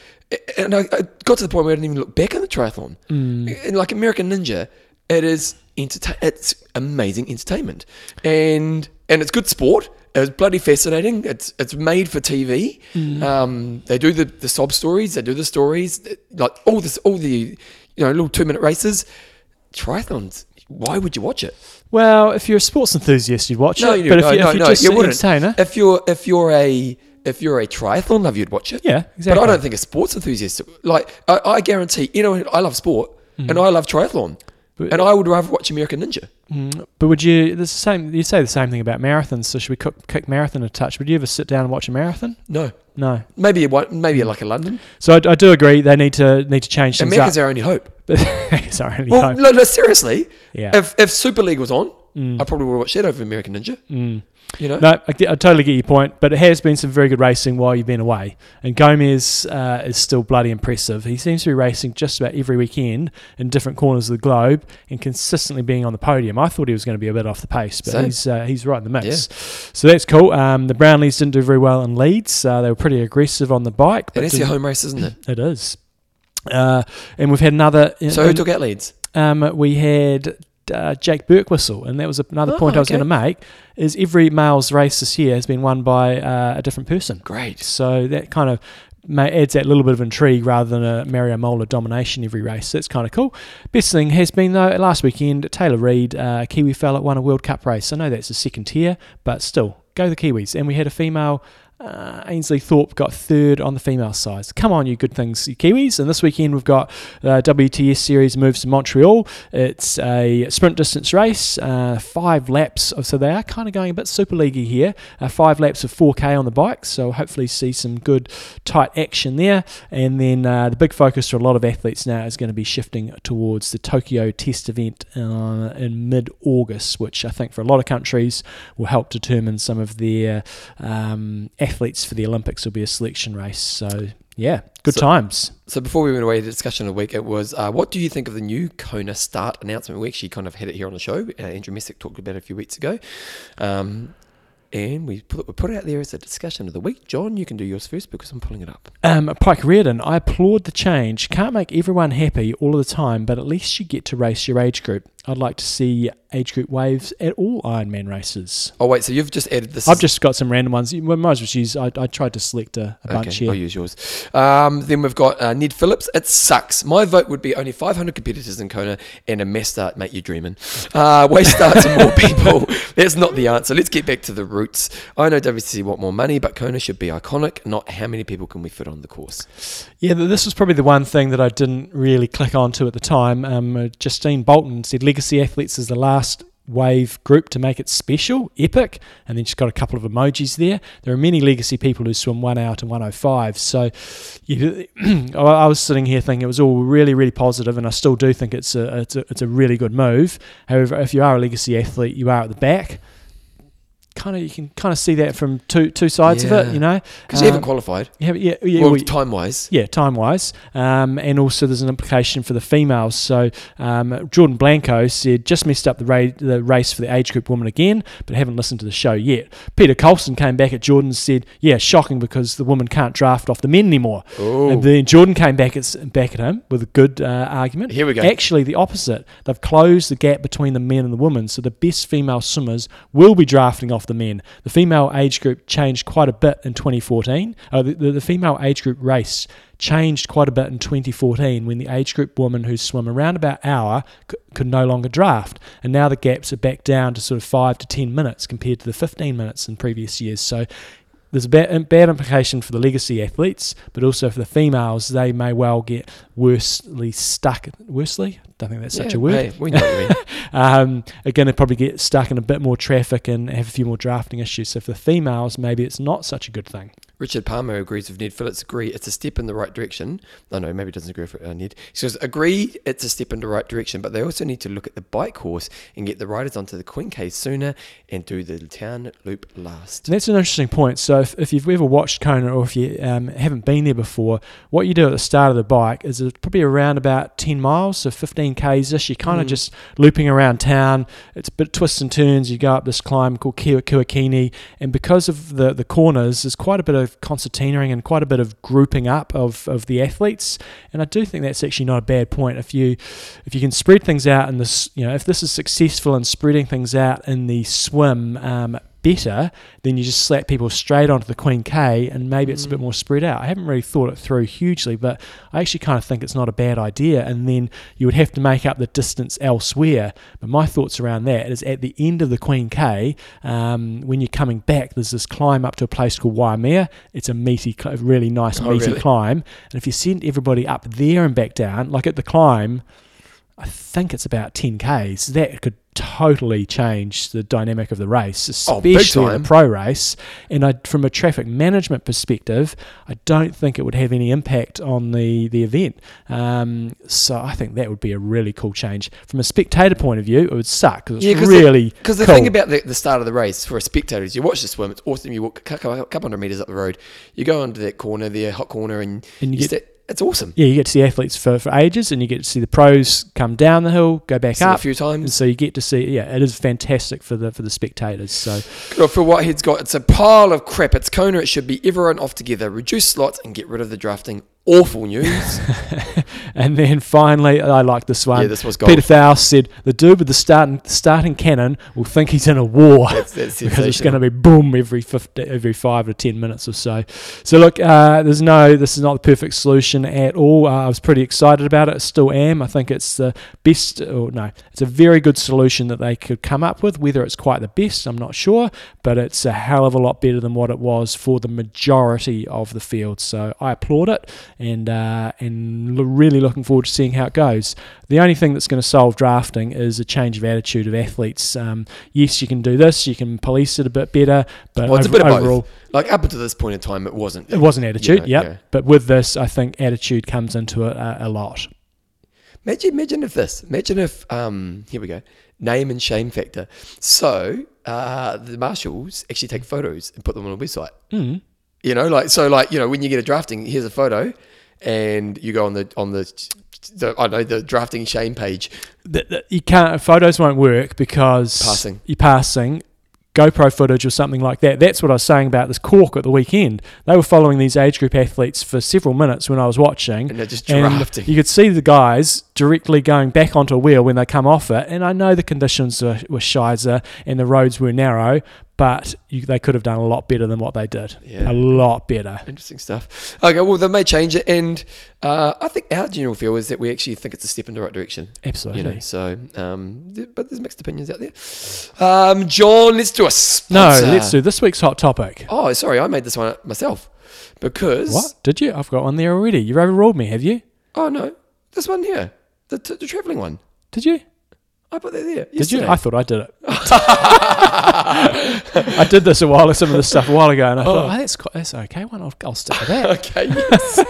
and I got to the point where I didn't even look back at the triathlon. And like American Ninja, it is it's amazing entertainment, and it's good sport. It was bloody fascinating. It's made for TV. They do the sob stories. They do the stories, like all the you know, little 2-minute races. Triathlons. Why would you watch it? Well, if you're a sports enthusiast, you'd watch it. But if you're just an entertainer, if you're a triathlon lover, you'd watch it. Yeah, exactly. But I don't think a sports enthusiast, like I guarantee, you know, I love sport and I love triathlon, and I would rather watch American Ninja. But would you? The same. You say the same thing about marathons. So should we kick marathon a touch? Would you ever sit down and watch a marathon? No. Maybe like a London. So I do agree they need to change things. America's our only hope. It's our only hope. No, seriously. Yeah. If Super League was on, I probably would watch that over American Ninja. You know? No, I totally get your point, but it has been some very good racing while you've been away, and Gomez is still bloody impressive. He seems to be racing just about every weekend in different corners of the globe and consistently being on the podium. I thought he was going to be a bit off the pace, but he's right in the mix. Yeah. So that's cool. The Brownlees didn't do very well in Leeds. They were pretty aggressive on the bike. But it's your home race, isn't it? It is. And we've had another... So who took out Leeds? We had... Jake Birkwhistle, and that was another point I was going to make, is every male's race this year has been won by a different person. Great. So that kind of adds that little bit of intrigue rather than a Mario Mola domination every race. So that's kind of cool. Best thing has been, though, last weekend, Taylor Reid, Kiwi fella, won a World Cup race. I know that's the second tier, but still, go the Kiwis. And we had a female Ainsley Thorpe got third on the female side. So come on, you good things, you Kiwis. And this weekend we've got WTS Series moves to Montreal. It's a sprint distance race, 5 laps. So they are kind of going a bit Super Leaguey here. 5 laps of 4K on the bike. So hopefully see some good tight action there. And then the big focus for a lot of athletes now is going to be shifting towards the Tokyo Test event in mid-August, which I think for a lot of countries will help determine some of their athletes for the Olympics. Will be a selection race, so yeah, good times. So before we went away to discussion of the week, it was what do you think of the new Kona start announcement? We actually kind of had it here on the show. Andrew Messick talked about it a few weeks ago, and we put it out there as a discussion of the week. John, you can do yours first because I'm pulling it up. Pike Reardon, I applaud the change. Can't make everyone happy all of the time, but at least you get to race your age group. I'd like to see age group waves at all Ironman races. Oh, wait, so you've just added this. I've just got some random ones. You might as well use, I tried to select a bunch here. I'll use yours. Then we've got Ned Phillips. It sucks. My vote would be only 500 competitors in Kona and a mass start, mate, you dreaming. Way starts and more people. That's not the answer. Let's get back to the roots. I know WCC want more money, but Kona should be iconic, not how many people can we fit on the course. Yeah, this was probably the one thing that I didn't really click onto at the time. Justine Bolton said, Legacy Athletes is the last wave group to make it special, epic, and then she's got a couple of emojis there. There are many legacy people who swim 1 hour to 105, so I was sitting here thinking it was all really, really positive, and I still do think it's a really good move. However, if you are a legacy athlete, you are at the back. You can see that from two sides of it, you know. Because you haven't qualified. Time-wise. Yeah, time-wise. And also there's an implication for the females. So Jordan Blanco said, just messed up the race for the age group woman again, but haven't listened to the show yet. Peter Colson came back at Jordan and said, yeah, shocking because the women can't draft off the men anymore. Ooh. And then Jordan came back at him with a good argument. Here we go. Actually, the opposite. They've closed the gap between the men and the women, so the best female swimmers will be drafting off the men. The female age group changed quite a bit in 2014. The female age group race changed quite a bit in 2014 when the age group women who swim around about hour could no longer draft, and now the gaps are back down to sort of 5 to 10 minutes compared to the 15 minutes in previous years. So there's a bad implication for the legacy athletes, but also for the females, they may well get worsely stuck. Worsely? I don't think that's such a word. Hey, we know what you mean. Are going to probably get stuck in a bit more traffic and have a few more drafting issues. So for the females, maybe it's not such a good thing. Richard Palmer agrees with Ned Phillips. Agree, it's a step in the right direction. Oh, no, maybe he doesn't agree with Ned. He says, agree, it's a step in the right direction, but they also need to look at the bike horse and get the riders onto the Quinque sooner and do the town loop last. And that's an interesting point. So if you've ever watched Kona or if you haven't been there before, what you do at the start of the bike is it's probably around about 10 miles, so 15 Ks-ish. You're kind of just looping around town. It's a bit of twists and turns. You go up this climb called Kuakini, and because of the corners, there's quite a bit of concertinaing and quite a bit of grouping up of the athletes, and I do think that's actually not a bad point. If you can spread things out in this, you know, if this is successful in spreading things out in the swim better, then you just slap people straight onto the Queen K, and maybe it's a bit more spread out. I haven't really thought it through hugely, but I actually kind of think it's not a bad idea, and then you would have to make up the distance elsewhere. But my thoughts around that is at the end of the Queen K, when you're coming back, there's this climb up to a place called Waimea. It's a meaty, really nice climb, and if you send everybody up there and back down, like at the climb, I think it's about 10 Ks, that could totally change the dynamic of the race, especially in a pro race. And from a traffic management perspective, I don't think it would have any impact on the event. So I think that would be a really cool change. From a spectator point of view, it would suck because the thing about the start of the race for a spectator is you watch the swim, it's awesome. You walk a couple hundred meters up the road, you go onto that corner, the hot corner, and you get. It's awesome. Yeah, you get to see athletes for ages, and you get to see the pros come down the hill, go back up a few times. And so you get to see, it is fantastic for the spectators. So good for what he's got. It's a pile of crap. It's Kona. It should be everyone off together, reduce slots, and get rid of the drafting Awful news. And then finally, I like this one. Yeah, this was gold. Peter Faust said, the dude with the starting cannon will think he's in a war. That's because it's going to be boom every 5 to 10 minutes or so. So look, this is not the perfect solution at all. I was pretty excited about it. I still am. I think it's the best, it's a very good solution that they could come up with. Whether it's quite the best, I'm not sure, but it's a hell of a lot better than what it was for the majority of the field. So I applaud it. And really looking forward to seeing how it goes. The only thing that's going to solve drafting is a change of attitude of athletes. Yes, you can do this, you can police it a bit better, but it's a bit of overall, both. Like up until this point in time, it wasn't attitude. Yeah. But with this, I think attitude comes into it a lot. Imagine if here we go, name and shame factor. So the marshals actually take photos and put them on a website. Mm. You know, when you get a drafting, here's a photo, and you go on the drafting shame page. You can't, photos won't work because you're passing. GoPro footage or something like that. That's what I was saying about this Cork at the weekend. They were following these age group athletes for several minutes when I was watching. And they're just drafting. You could see the guys directly going back onto a wheel when they come off it. And I know the conditions were shizer and the roads were narrow, but they could have done a lot better than what they did. Yeah. A lot better. Interesting stuff. Okay, well, they may change it. And I think our general feel is that we actually think it's a step in the right direction. Absolutely. But there's mixed opinions out there. John, let's do a sponsor. No, let's do this week's hot topic. Oh, sorry, I made this one up myself. Because... What? Did you? I've got one there already. You've overruled me, have you? Oh, no. This one here. The travelling one. Did you? I put that there. Yesterday. Did you? I thought I did it. I did this some of this stuff a while ago, and I thought, that's an okay one. I'll stick with that. Okay, yes.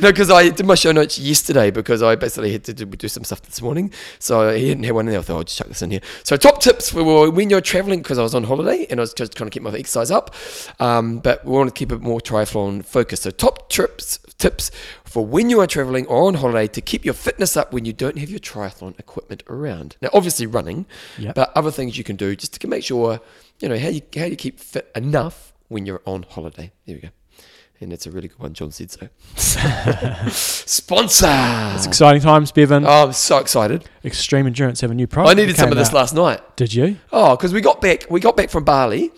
No, because I did my show notes yesterday because I basically had to do some stuff this morning. So I didn't have one in there. I thought, I'll just chuck this in here. So top tips for when you're travelling, because I was on holiday and I was just trying to keep my exercise up. But we want to keep it more triathlon focused. So top tips for when you are travelling or on holiday to keep your fitness up when you don't have your triathlon equipment around. Now, obviously running, but other things you can do just to make sure, how you keep fit enough when you're on holiday. There we go. And that's a really good one. John said so. Sponsor. It's exciting times, Bevan. Oh, I'm so excited. Extreme Endurance have a new product. I needed some of this last night. Did you? Oh, because we got back from Bali.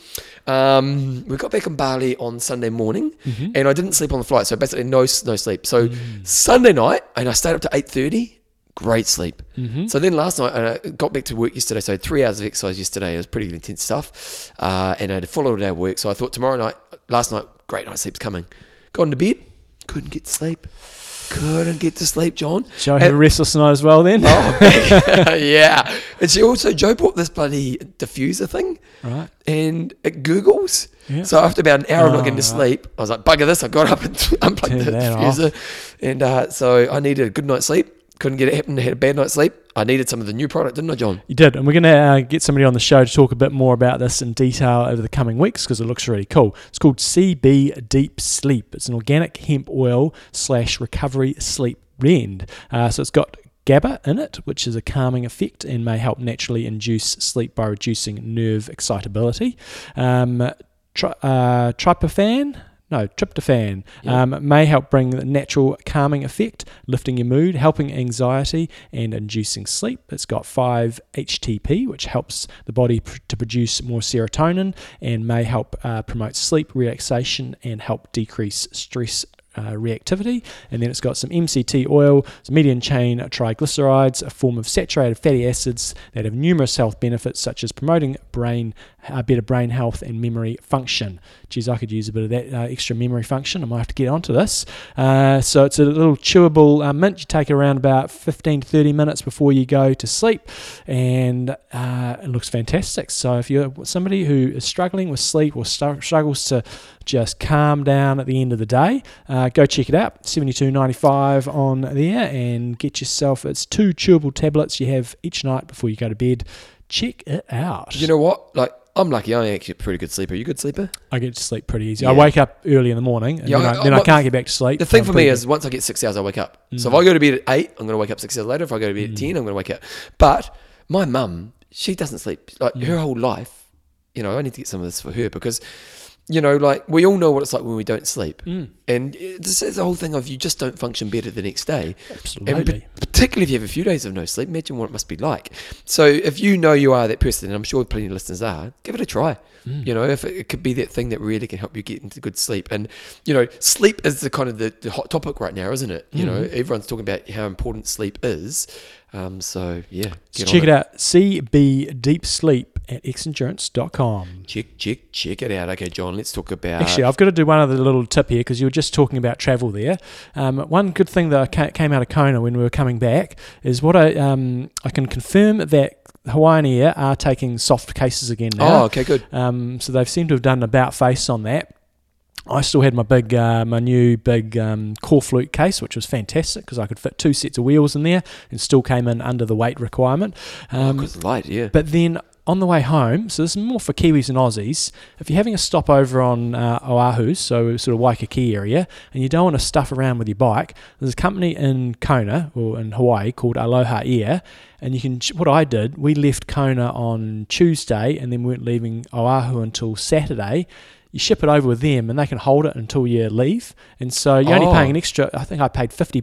We got back in Bali on Sunday morning, and I didn't sleep on the flight, so basically no sleep. So Sunday night, and I stayed up to 8:30. Great sleep. So then last night, I got back to work yesterday, so I had 3 hours of exercise yesterday. It was pretty intense stuff, and I had a full all day of work. So I thought last night, great night sleep's coming. Gone to bed, couldn't get to sleep, John. Joe had a restless night as well then. Oh, yeah. And she also, Joe bought this bloody diffuser thing. Right. And it gurgles. Yeah. So after about an hour of not getting to sleep, I was like, bugger this. I got up and unplugged the diffuser. Off. And so I needed a good night's sleep. Couldn't get it happen. I had a bad night's sleep. I needed some of the new product, didn't I, John? You did. And we're going to get somebody on the show to talk a bit more about this in detail over the coming weeks because it looks really cool. It's called CB Deep Sleep. It's an organic hemp oil / recovery sleep blend. So it's got GABA in it, which is a calming effect and may help naturally induce sleep by reducing nerve excitability. Tryptophan may help bring the natural calming effect, lifting your mood, helping anxiety, and inducing sleep. It's got 5-HTP, which helps the body to produce more serotonin and may help promote sleep, relaxation, and help decrease stress reactivity. And then it's got some MCT oil, some medium chain triglycerides, a form of saturated fatty acids that have numerous health benefits such as promoting better brain health and memory function. Geez, I could use a bit of that extra memory function. I might have to get onto this. So it's a little chewable mint. You take it around about 15 to 30 minutes before you go to sleep, and it looks fantastic. So if you're somebody who is struggling with sleep or struggles to just calm down at the end of the day, go check it out. $72.95 on there, and get yourself, it's 2 chewable tablets you have each night before you go to bed. Check it out. You know what? I'm lucky. I'm actually a pretty good sleeper. Are you a good sleeper? I get to sleep pretty easy. Yeah. I wake up early in the morning, and then I can't get back to sleep. The thing for me is once I get 6 hours, I wake up. Mm. So if I go to bed at 8, I'm going to wake up 6 hours later. If I go to bed at 10, I'm going to wake up. But my mum, she doesn't sleep. Her whole life, I need to get some of this for her because you know, like, we all know what it's like when we don't sleep. Mm. And this is the whole thing of you just don't function better the next day. Absolutely. And particularly if you have a few days of no sleep, imagine what it must be like. So if you know you are that person, and I'm sure plenty of listeners are, give it a try. Mm. You know, if it could be that thing that really can help you get into good sleep. And, you know, sleep is the kind of the hot topic right now, isn't it? You know, everyone's talking about how important sleep is. So, yeah. So check it out. CB Deep Sleep. At xendurance.com. Check it out. Okay, John, let's talk about... Actually, I've got to do one other little tip here because you were just talking about travel there. One good thing that came out of Kona when we were coming back is what I can confirm that Hawaiian Air are taking soft cases again now. Oh, okay, good. So they've seemed to have done an about-face on that. I still had my big, my new big core flute case, which was fantastic because I could fit two sets of wheels in there and still came in under the weight requirement. It's light, yeah. But then... on the way home, so this is more for Kiwis and Aussies, if you're having a stopover on Oahu, so sort of Waikiki area, and you don't want to stuff around with your bike, there's a company in Kona, or in Hawaii, called Aloha Air, and you can, what I did, we left Kona on Tuesday, and then we weren't leaving Oahu until Saturday. You ship it over with them and they can hold it until you leave. And so you're only paying an extra, I think I paid $50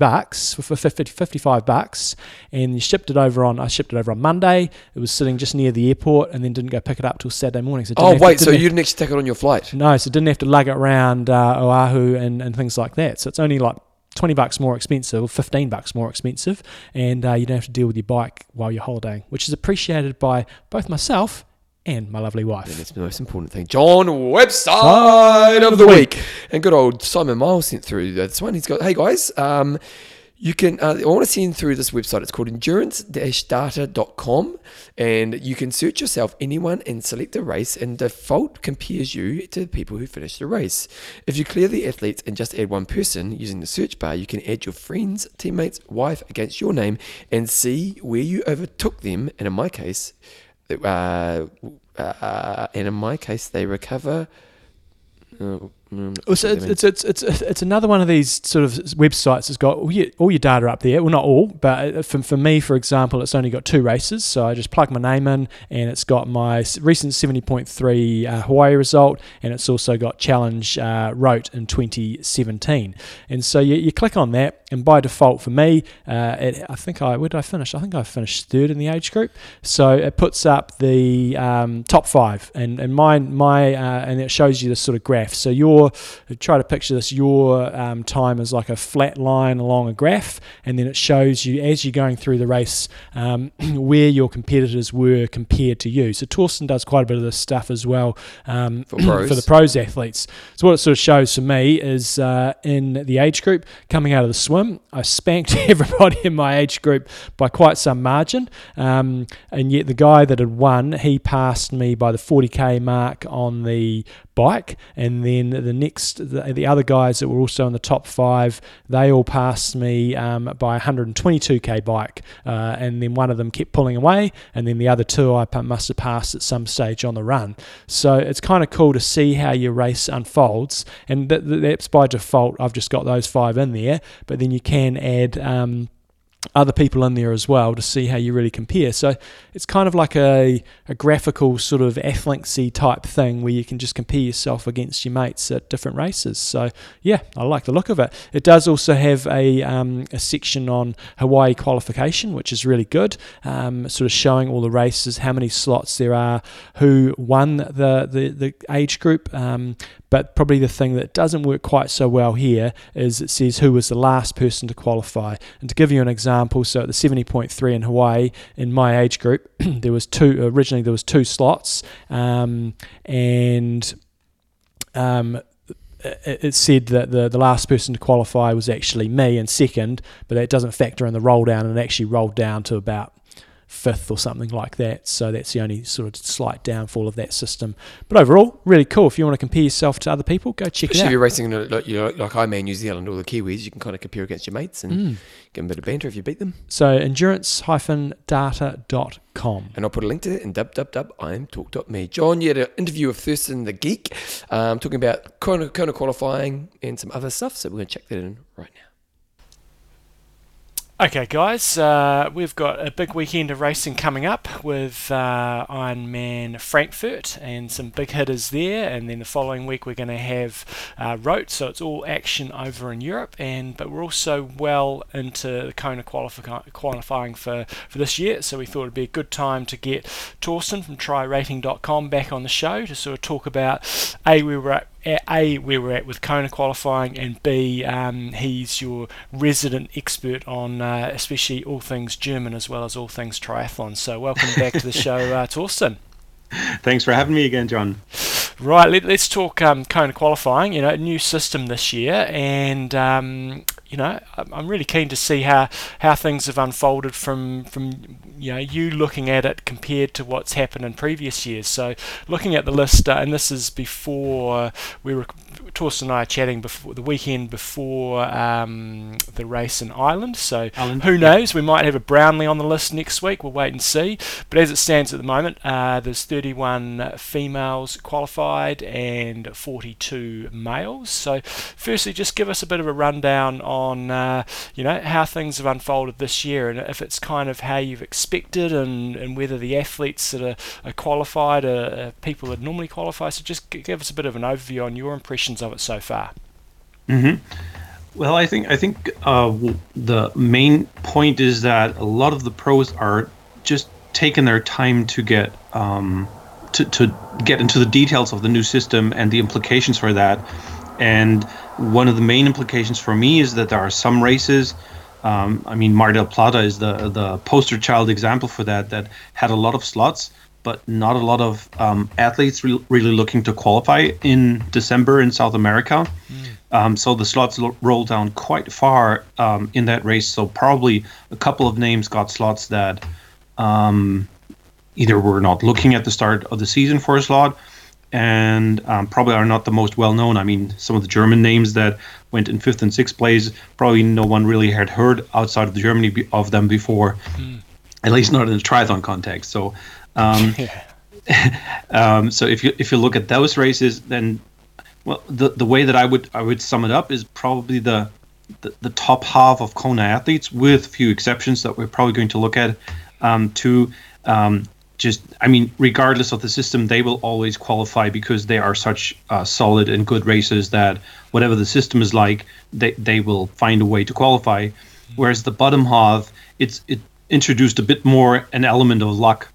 for $55 and you shipped it over on, I shipped it over on Monday. It was sitting just near the airport and then didn't go pick it up till Saturday morning. So you didn't actually take it on your flight? No, so didn't have to lug it around Oahu and things like that. So it's only like $20 more expensive, $15 more expensive, and you don't have to deal with your bike while you're holidaying, which is appreciated by both myself and my lovely wife. Yeah, that's the most important thing. John, website of the week. And good old Simon Miles sent through this one. He's got, hey guys, you can, I want to send through this website. It's called endurance-data.com, and you can search yourself, anyone, and select a race, and default compares you to the people who finished the race. If you clear the athletes and just add one person using the search bar, you can add your friends, teammates, wife against your name and see where you overtook them. And in my case... they recover. It's another one of these sort of websites that's got all your data up there. Well, not all, but for me, for example, it's only got two races. So I just plug my name in and it's got my recent 70.3 Hawaii result, and it's also got Challenge Rote in 2017. And so you click on that, and by default for me, where did I finish? I think I finished third in the age group. So it puts up the top five, and my and it shows you this sort of graph. So try to picture this, your time is like a flat line along a graph, and then it shows you as you're going through the race where your competitors were compared to you. So Torsten does quite a bit of this stuff as well for the pros athletes. So what it sort of shows for me is in the age group, coming out of the swim, I spanked everybody in my age group by quite some margin, and yet the guy that had won, he passed me by the 40k mark on the bike, and then the other guys that were also in the top five, they all passed me by 122k bike, and then one of them kept pulling away, and then the other two I must have passed at some stage on the run. So it's kind of cool to see how your race unfolds, and that's by default. I've just got those five in there, but then you can add other people in there as well to see how you really compare. So it's kind of like a graphical sort of athlinksy type thing where you can just compare yourself against your mates at different races. So yeah, I like the look of it. It does also have a section on Hawaii qualification, which is really good, sort of showing all the races, how many slots there are, who won the age group. But probably the thing that doesn't work quite so well here is it says who was the last person to qualify. And to give you an example, so at the 70.3 in Hawaii, in my age group, originally there was two slots, it said that the last person to qualify was actually me in second, but that doesn't factor in the roll down, and it actually rolled down to about fifth or something like that. So that's the only sort of slight downfall of that system. But overall, really cool. If you want to compare yourself to other people, go check it out. If you're racing like I'm in New Zealand, all the Kiwis, you can kind of compare against your mates and get a bit of banter if you beat them. So endurance-data.com. And I'll put a link to it in www.imtalk.me. John, you had an interview with Thurston the Geek, talking about Kona qualifying and some other stuff. So we're going to check that in right now. Okay, guys, we've got a big weekend of racing coming up with Ironman Frankfurt and some big hitters there. And then the following week we're going to have Rote, so it's all action over in Europe. But we're also well into the Kona qualifying for this year, so we thought it'd be a good time to get Torsten from TryRating.com back on the show to sort of talk about where we're at with Kona qualifying, and B, he's your resident expert on especially all things German as well as all things triathlon. So welcome back to the show, Torsten. Thanks for having me again, John. Right, let's talk Kona qualifying. You know, new system this year, and you know, I'm really keen to see how things have unfolded from you know, you looking at it compared to what's happened in previous years. So looking at the list, and this is before we were, Torsten and I are chatting before the weekend before the race in Ireland. So who knows? We might have a Brownlee on the list next week. We'll wait and see. But as it stands at the moment, there's 31 females qualified and 42 males. So firstly, just give us a bit of a rundown on you know, how things have unfolded this year, and if it's kind of how you've expected, and whether the athletes that are qualified are people that normally qualify. So just give us a bit of an overview on your impressions of it so far. Mm-hmm. Well, I think the main point is that a lot of the pros are just taking their time to get to get into the details of the new system and the implications for that. And one of the main implications for me is that there are some races, I mean, Mar del Plata is the poster child example for that had a lot of slots, but not a lot of athletes really looking to qualify in December in South America. Mm. So the slots rolled down quite far in that race. So probably a couple of names got slots that either were not looking at the start of the season for a slot, and probably are not the most well-known. I mean, some of the German names that went in 5th and 6th place, probably no one really had heard outside of Germany of them before, at least not in the triathlon context. So so if you look at those races, then, well, the way that I would sum it up is probably the top half of Kona athletes, with few exceptions that we're probably going to look at, just, I mean, regardless of the system, they will always qualify because they are such solid and good racers that whatever the system is like, they will find a way to qualify. Whereas the bottom half, it introduced a bit more an element of luck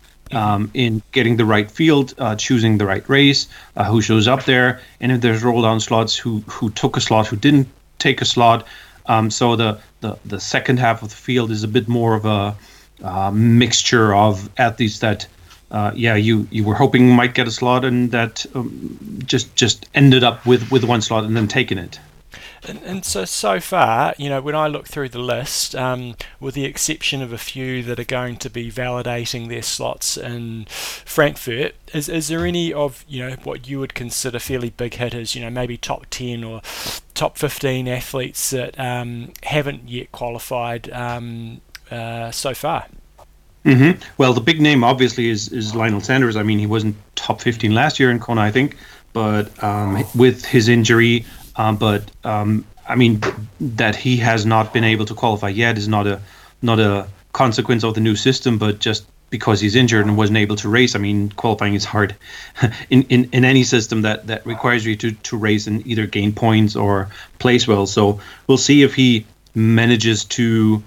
in getting the right field, choosing the right race, who shows up there, and if there's roll down slots, who took a slot, who didn't take a slot. So the second half of the field is a bit more of a mixture of athletes that you were hoping might get a slot, and that just ended up with one slot and then taking it. And so far, you know, when I look through the list, with the exception of a few that are going to be validating their slots in Frankfurt, is there any of, you know, what you would consider fairly big hitters, you know, maybe top 10 or top 15 athletes that haven't yet qualified so far? Mm-hmm. Well, the big name obviously is Lionel Sanders. I mean, he wasn't top 15 last year in Kona, I think, but with his injury, I mean, that he has not been able to qualify yet is not a consequence of the new system, but just because he's injured and wasn't able to race. I mean, qualifying is hard in any system that requires you to race and either gain points or place well. So we'll see if he manages to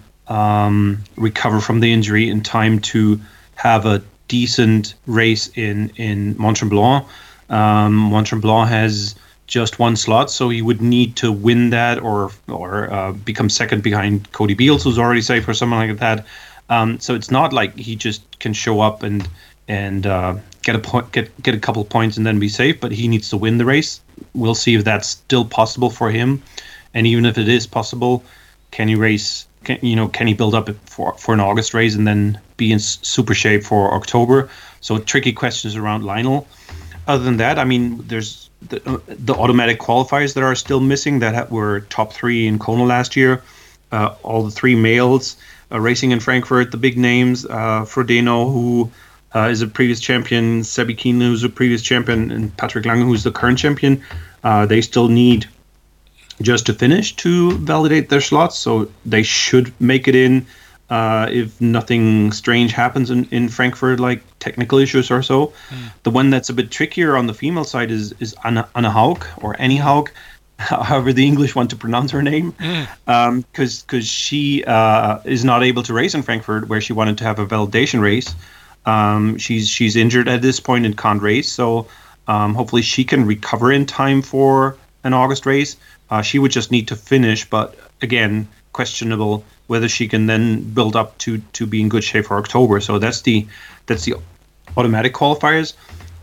recover from the injury in time to have a decent race in Mont-Tremblant. Mont-Tremblant has just one slot, so he would need to win that or become second behind Cody Beals, who's already safe, or something like that. So it's not like he just can show up and get a couple of points and then be safe, but he needs to win the race. We'll see if that's still possible for him. And even if it is possible, can he race? Can he build up for an August race and then be in super shape for October? So tricky questions around Lionel. Other than that, I mean, there's the automatic qualifiers that are still missing that were top 3 in Kona last year. All the 3 males racing in Frankfurt, the big names, Frodeno, who is a previous champion, Sebi Kienle, who's a previous champion, and Patrick Lange, who's the current champion. They still need just to finish to validate their slots, so they should make it in if nothing strange happens in Frankfurt, like technical issues or so. The one that's a bit trickier on the female side is Anne Hauk, or Annie Hauk, however the English want to pronounce her name, because she is not able to race in Frankfurt, where she wanted to have a validation race. She's injured at this point and can't race, so hopefully she can recover in time for an August race. She would just need to finish, but again, questionable whether she can then build up to be in good shape for October. So that's the automatic qualifiers.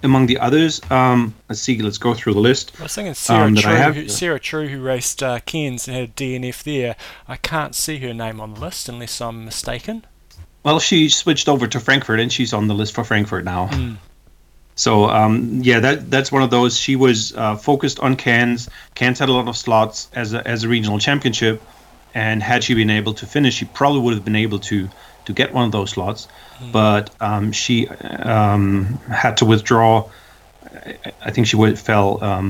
Among the others, let's see. Let's go through the list. I was thinking Sarah True, who raced Cairns and had a DNF there. I can't see her name on the list unless I'm mistaken. Well, she switched over to Frankfurt, and she's on the list for Frankfurt now. So, that's one of those. She was focused on Cairns. Cairns had a lot of slots as a regional championship, and had she been able to finish, she probably would have been able to get one of those slots. But she had to withdraw. I think she fell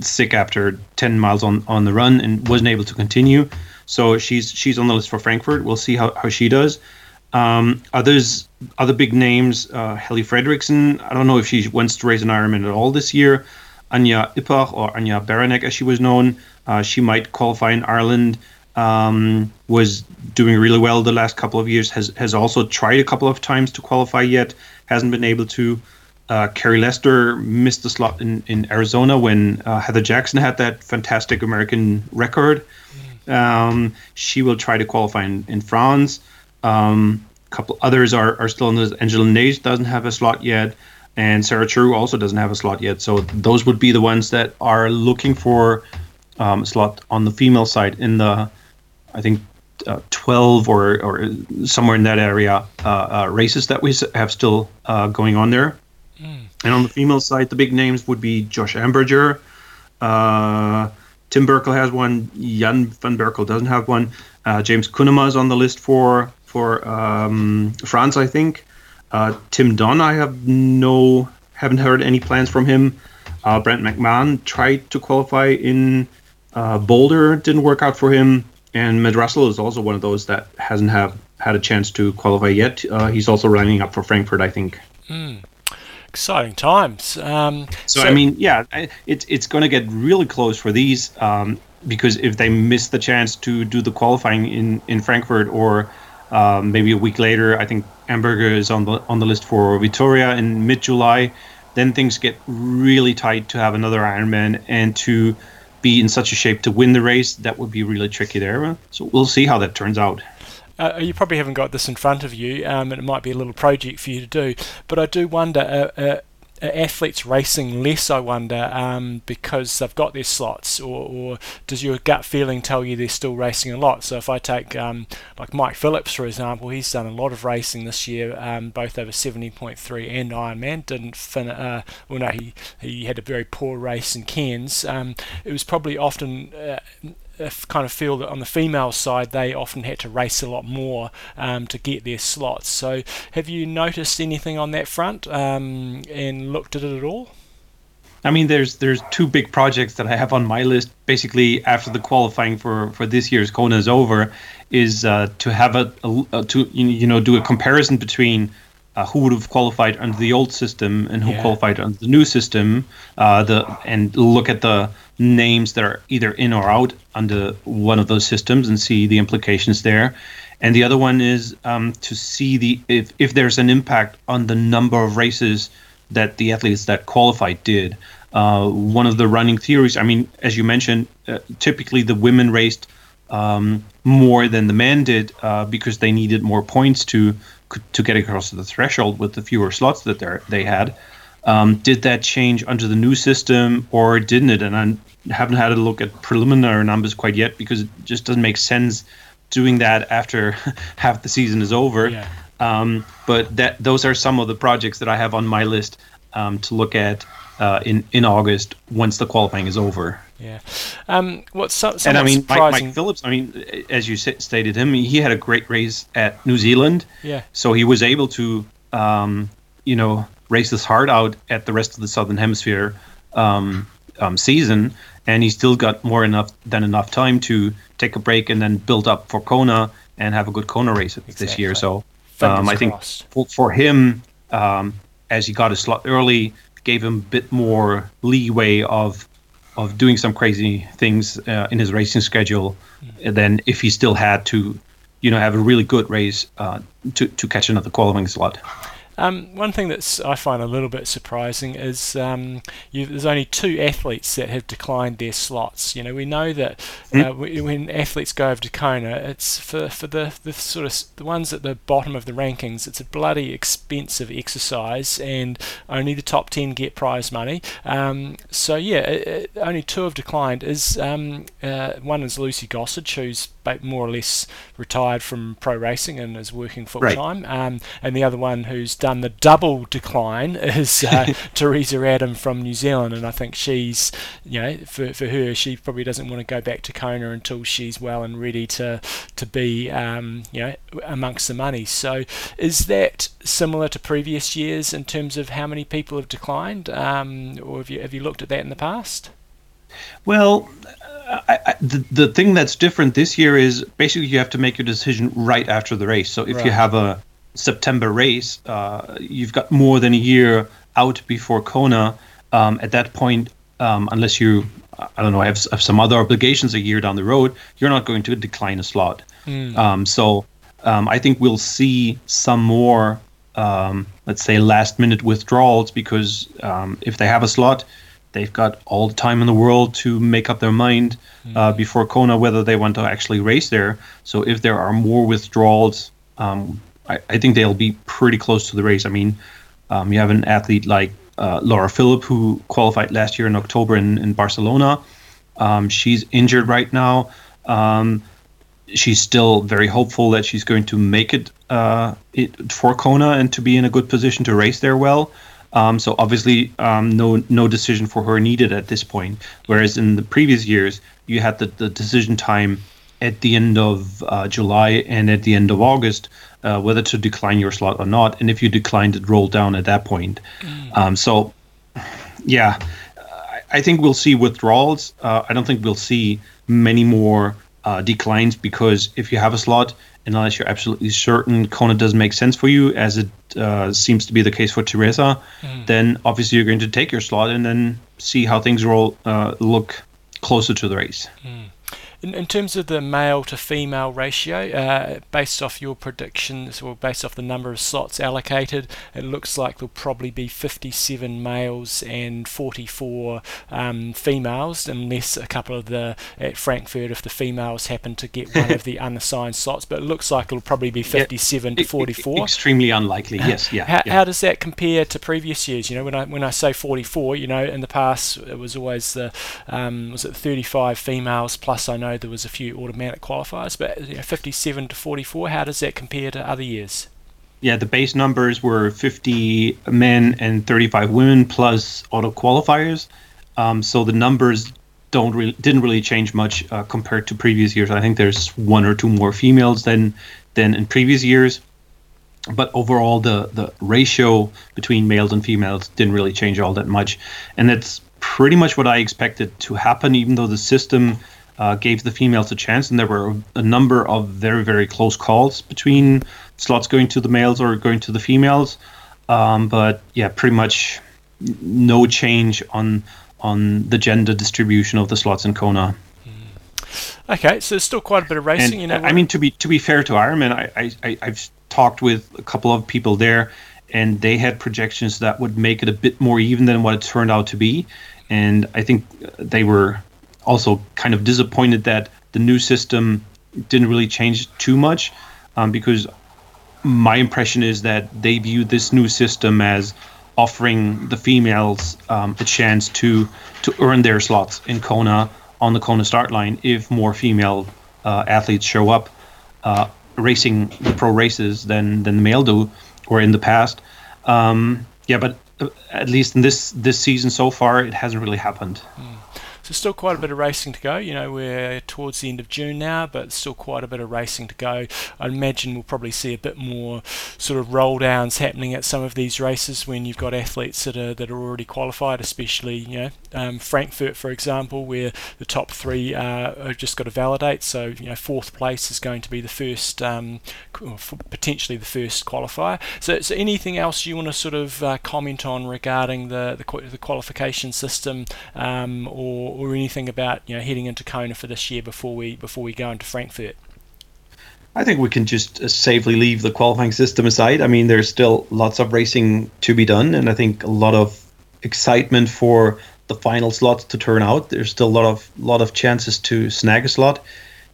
sick after 10 miles on the run and wasn't able to continue. So she's on the list for Frankfurt. We'll see how she does. Other big names, Helly Fredriksson. I don't know if she wants to race an Ironman at all this year. Anja Ippach, or Anja Baranek as she was known. She might qualify in Ireland. Was doing really well the last couple of years, has also tried a couple of times to qualify yet, hasn't been able to. Carrie Lester missed the slot in Arizona when Heather Jackson had that fantastic American record. She will try to qualify in France. A couple others are still on this. Angela Nage doesn't have a slot yet, and Sarah True also doesn't have a slot yet. So those would be the ones that are looking for a slot on the female side in the, I think, 12 or somewhere in that area, races that we have still going on there. And on the female side, the big names would be Josh Amberger. Tim Berkel has one. Jan van Berkel doesn't have one. James Kanamala is on the list for France, I think. Tim Don, I haven't heard any plans from him. Brent McMahon tried to qualify in Boulder, didn't work out for him. And Matt Russell is also one of those that hasn't had a chance to qualify yet. He's also lining up for Frankfurt, I think. Exciting times. It's going to get really close for these because if they miss the chance to do the qualifying in Frankfurt or maybe a week later, I think Amberger is on the list for Vitoria in mid-July, then things get really tight to have another Ironman and to be in such a shape to win the race. That would be really tricky there. So we'll see how that turns out. You probably haven't got this in front of you, and it might be a little project for you to do. But I do wonder, athletes racing less, I wonder, because they've got their slots, or does your gut feeling tell you they're still racing a lot? So if I take like Mike Phillips, for example, he's done a lot of racing this year, both over 70.3 and Ironman. Didn't finish. He had a very poor race in Cairns. It was probably often. Kind of feel that on the female side they often had to race a lot more to get their slots. So have you noticed anything on that front and looked at it at all? I mean, there's two big projects that I have on my list basically after the qualifying for this year's Kona is over is to have do a comparison between who would have qualified under the old system and who qualified under the new system, and look at the names that are either in or out under one of those systems and see the implications there. And the other one is to see if there's an impact on the number of races that the athletes that qualified did. One of the running theories, I mean, as you mentioned, typically the women raced more than the men did because they needed more points to get across the threshold with the fewer slots that they had. Did that change under the new system or didn't it? And I haven't had a look at preliminary numbers quite yet because it just doesn't make sense doing that after half the season is over. But those are some of the projects that I have on my list to look at in August once the qualifying is over. What's surprising? And I mean, Mike Phillips. I mean, as you stated him, he had a great race at New Zealand. So he was able to, race his heart out at the rest of the Southern Hemisphere season, and he's still got enough time to take a break and then build up for Kona and have a good Kona race this year. So I think for him, as he got his slot early, gave him a bit more leeway of doing some crazy things in his racing schedule than if he still had to, have a really good race to catch another qualifying slot. One thing that I find a little bit surprising is there's only two athletes that have declined their slots. We know that when athletes go over to Kona, it's for the sort of the ones at the bottom of the rankings. It's a bloody expensive exercise, and only the top 10 get prize money. So yeah, only two have declined. One is Lucy Gossage, who's more or less retired from pro racing and is working full time, and the other one who's done the double decline is Teresa Adam from New Zealand, and I think she's, for her, she probably doesn't want to go back to Kona until she's well and ready to be amongst the money. So is that similar to previous years in terms of how many people have declined, or have you looked at that in the past? Well, the thing that's different this year is basically you have to make your decision right after the race. So if you have a September race, you've got more than a year out before Kona. At that point, unless you, have some other obligations a year down the road, you're not going to decline a slot. So I think we'll see some more, let's say, last-minute withdrawals, because if they have a slot, they've got all the time in the world to make up their mind before Kona whether they want to actually race there. So if there are more withdrawals, I think they'll be pretty close to the race. I mean, you have an athlete like Laura Phillip, who qualified last year in October in Barcelona. She's injured right now. She's still very hopeful that she's going to make it for Kona and to be in a good position to race there well. So obviously, no decision for her needed at this point. Whereas in the previous years, you had the decision time at the end of July and at the end of August, whether to decline your slot or not. And if you declined, it rolled down at that point. I think we'll see withdrawals. I don't think we'll see many more declines, because if you have a slot, unless you're absolutely certain Kona doesn't make sense for you, as it seems to be the case for Teresa, then obviously you're going to take your slot and then see how things will look closer to the race. In terms of the male to female ratio, based off your predictions or based off the number of slots allocated, it looks like there'll probably be 57 males and 44 females, unless a couple of at Frankfurt, if the females happen to get one of the unassigned slots. But it looks like it'll probably be 57 to 44. Extremely unlikely, yes. How does that compare to previous years? When I say 44, in the past it was always the 35 females plus, I know, there was a few automatic qualifiers, but 57 to 44, how does that compare to other years? Yeah, the base numbers were 50 men and 35 women plus auto qualifiers. So the numbers didn't really change much compared to previous years. I think there's one or two more females than in previous years. But overall, the ratio between males and females didn't really change all that much. And that's pretty much what I expected to happen, even though the system gave the females a chance, and there were a number of very, very close calls between slots going to the males or going to the females. But yeah, pretty much no change on the gender distribution of the slots in Kona. Okay, so there's still quite a bit of racing. I mean, to be fair to Ironman, I've talked with a couple of people there, and they had projections that would make it a bit more even than what it turned out to be, and I think they were also kind of disappointed that the new system didn't really change too much, because my impression is that they view this new system as offering the females a chance to earn their slots in Kona on the Kona start line if more female athletes show up racing the pro races than the male do, or in the past. But at least in this season so far, it hasn't really happened. So still quite a bit of racing to go. You know, we're towards the end of June now, but still quite a bit of racing to go. I imagine we'll probably see a bit more sort of roll downs happening at some of these races when you've got athletes that are already qualified, especially, you know, Frankfurt, for example, where the top three have just got to validate. So, you know, fourth place is going to be the first, potentially the first qualifier. So anything else you want to sort of comment on regarding the qualification system, or anything about, you know, heading into Kona for this year before we go into Frankfurt? I think we can just safely leave the qualifying system aside. I mean, there's still lots of racing to be done, and I think a lot of excitement for the final slots to turn out. There's still a lot of chances to snag a slot,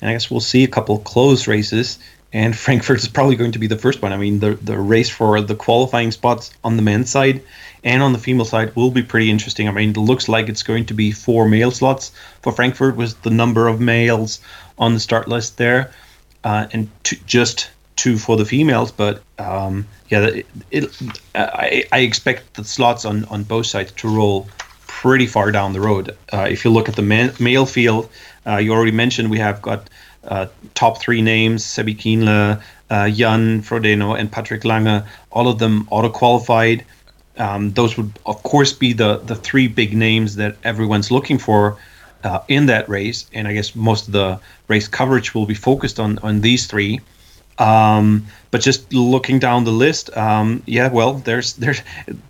and I guess we'll see a couple close races. And Frankfurt is probably going to be the first one. I mean, the race for the qualifying spots on the men's side and on the female side will be pretty interesting. I mean, it looks like it's going to be 4 male slots for Frankfurt, with the number of males on the start list there, and just 2 for the females. But I expect the slots on both sides to roll pretty far down the road. If you look at the male field, you already mentioned we have got top 3 names: Sebi Kienle, Jan Frodeno, and Patrick Lange. All of them auto-qualified. Those would, of course, be the 3 big names that everyone's looking for in that race. And I guess most of the race coverage will be focused on these 3. But just looking down the list, there's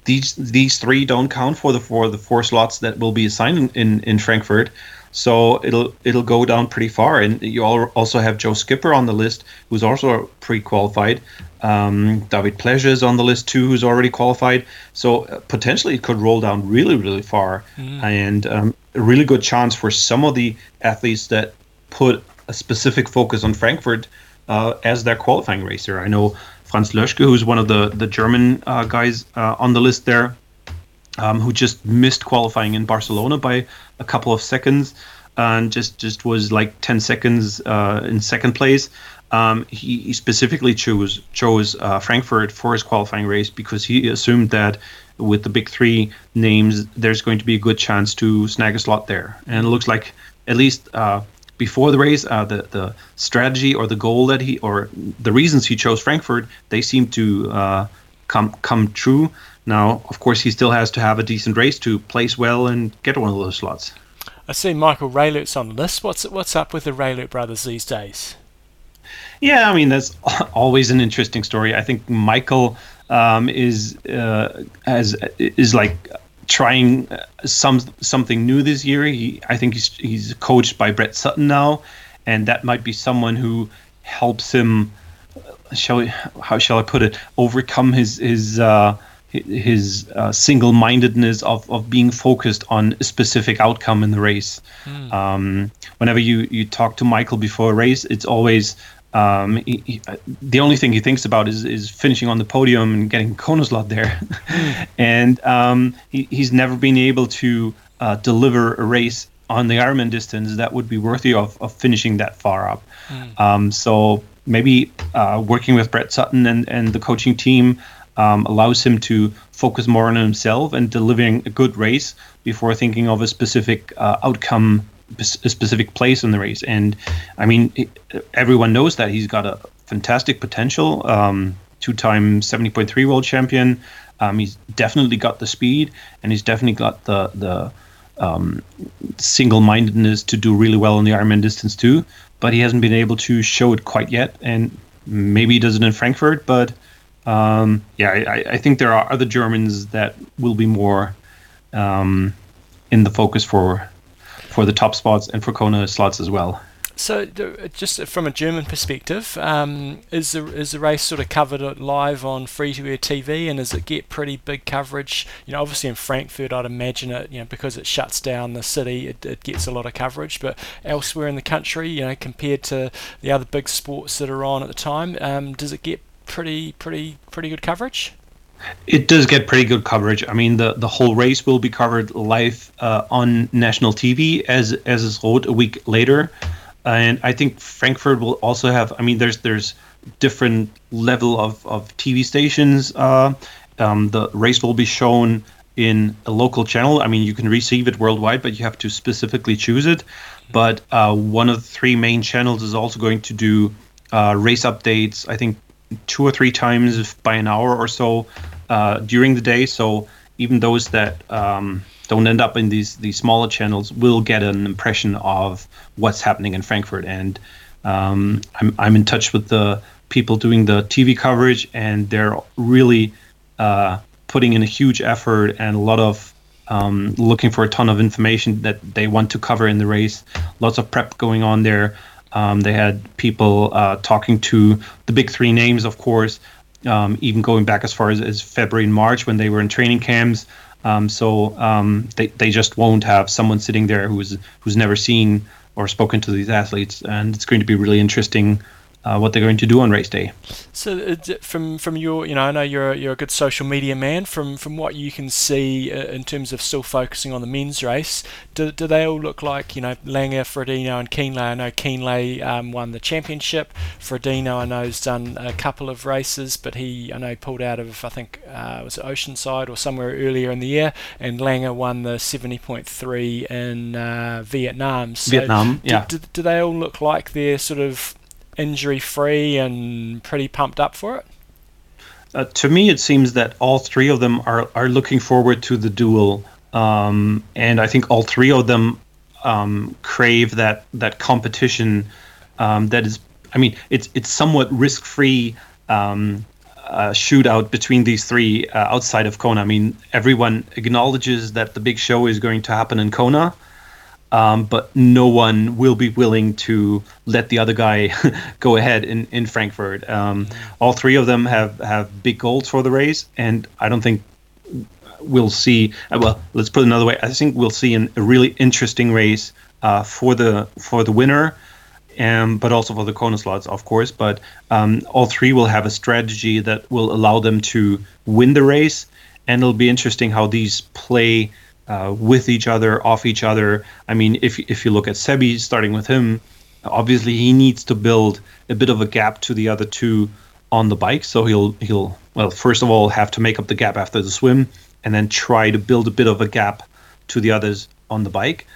these 3 don't count for the 4 slots that will be assigned in Frankfurt. So it'll go down pretty far, and you also have Joe Skipper on the list, who's also pre-qualified. David Pleasure is on the list too, who's already qualified. So potentially it could roll down really, really far, and a really good chance for some of the athletes that put a specific focus on Frankfurt as their qualifying racer. I know Franz Loschke, who's one of the German guys on the list there, who just missed qualifying in Barcelona by a couple of seconds, and just was like 10 seconds in second place. He specifically chose Frankfurt for his qualifying race because he assumed that with the big 3 names, there's going to be a good chance to snag a slot there. And it looks like, at least before the race, the strategy or the goal that the reasons he chose Frankfurt, they seem to come true. Now, of course, he still has to have a decent race to place well and get one of those slots. I see Michael Raylert's on the list. What's up with the Raylert brothers these days? Yeah, I mean, that's always an interesting story. I think Michael is like trying something new this year. I think he's coached by Brett Sutton now, and that might be someone who helps him. How shall I put it? Overcome his single-mindedness of being focused on a specific outcome in the race. Whenever you talk to Michael before a race, it's always the only thing he thinks about is finishing on the podium and getting a Kona slot there. And he's never been able to deliver a race on the Ironman distance that would be worthy of finishing that far up. So maybe working with Brett Sutton and the coaching team allows him to focus more on himself and delivering a good race before thinking of a specific outcome, a specific place in the race. And I mean, everyone knows that he's got a fantastic potential. 2-time 70.3 world champion. He's definitely got the speed, and he's definitely got the single-mindedness to do really well in the Ironman distance too. But he hasn't been able to show it quite yet, and maybe he does it in Frankfurt, but. I think there are other Germans that will be more in the focus for the top spots and for Kona slots as well. So, just from a German perspective, is the race sort of covered live on free-to-air TV, and does it get pretty big coverage? You know, obviously in Frankfurt, I'd imagine it, you know, because it shuts down the city, it gets a lot of coverage. But elsewhere in the country, you know, compared to the other big sports that are on at the time, does it get pretty good coverage? It does get pretty good coverage. I mean, the whole race will be covered live on national TV as is Rot a week later, and I think Frankfurt will also have. I mean, there's different level of TV stations. The race will be shown in a local channel. I mean, you can receive it worldwide, but you have to specifically choose it. But one of the three main channels is also going to do race updates, I think, 2 or 3 times by an hour or so during the day. So even those that don't end up in these smaller channels will get an impression of what's happening in Frankfurt. And I'm in touch with the people doing the TV coverage, and they're really putting in a huge effort and a lot of looking for a ton of information that they want to cover in the race. Lots of prep going on there. They had people talking to the big three names, of course, even going back as far as February and March when they were in training camps. They just won't have someone sitting there who's never seen or spoken to these athletes. And it's going to be really interesting what they're going to do on race day. So from your, I know you're a good social media man. From what you can see in terms of still focusing on the men's race, do they all look like, Lange, Frodeno and Kienle? I know Kienle won the championship. Frodeno, I know, has done a couple of races, but he pulled out of, I think, was it Oceanside or somewhere earlier in the year, and Lange won the 70.3 in Vietnam. So Vietnam. Do they all look like they're sort of injury-free and pretty pumped up for it? To me, it seems that all three of them are looking forward to the duel, and I think all three of them crave that competition. It's somewhat risk-free shootout between these three outside of Kona. I mean, everyone acknowledges that the big show is going to happen in Kona. But no one will be willing to let the other guy go ahead in Frankfurt. All three of them have big goals for the race, and I don't think we'll see. Well, let's put it another way. I think we'll see a really interesting race for the winner, but also for the Kona slots, of course. But all three will have a strategy that will allow them to win the race, and it'll be interesting how these play with each other, off each other. I mean, if you look at Sebi, starting with him, obviously he needs to build a bit of a gap to the other two on the bike. So he'll first of all have to make up the gap after the swim, and then try to build a bit of a gap to the others on the bike.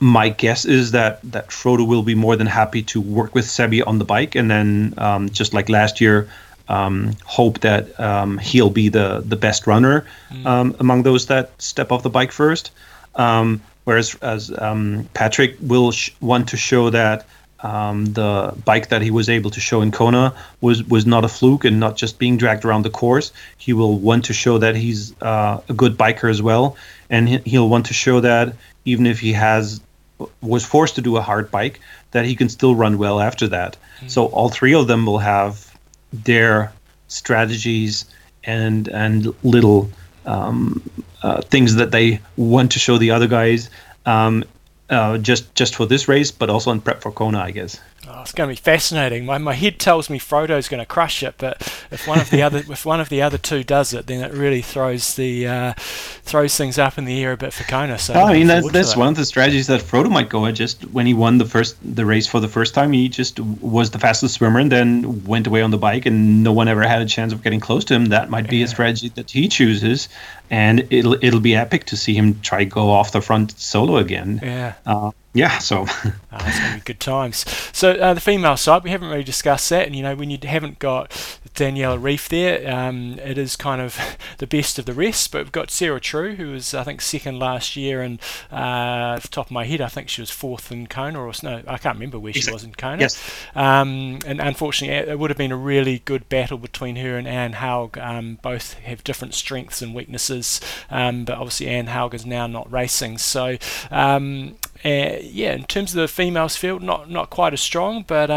My guess is that Frodo will be more than happy to work with Sebi on the bike, and then just like last year, hope that he'll be the best runner among those that step off the bike first. Whereas Patrick will want to show that the bike that he was able to show in Kona was not a fluke and not just being dragged around the course. He will want to show that he's a good biker as well, and he'll want to show that even if he was forced to do a hard bike, that he can still run well after that. So all three of them will have their strategies and little things that they want to show the other guys just for this race, but also in prep for Kona, I guess. Oh, it's going to be fascinating. My head tells me Frodo's going to crush it, but if one of the other two does it, then it really throws the throws things up in the air a bit for Kona. So that's one of the strategies that Frodo might go at. Just when he won the race for the first time, he just was the fastest swimmer and then went away on the bike, and no one ever had a chance of getting close to him. That might be a strategy that he chooses, and it'll be epic to see him try go off the front solo again. Yeah. So it's going to be good times. So the female side, we haven't really discussed that, and when you haven't got Daniela Reef there, it is kind of the best of the rest. But we've got Sarah True, who was, I think, second last year, and off the top of my head, I think she was fourth in Kona, I can't remember where she was in Kona. Yes. And unfortunately, it would have been a really good battle between her and Anne Hauk. Both have different strengths and weaknesses, but obviously Anne Hauk is now not racing, so. In terms of the females field, not quite as strong, but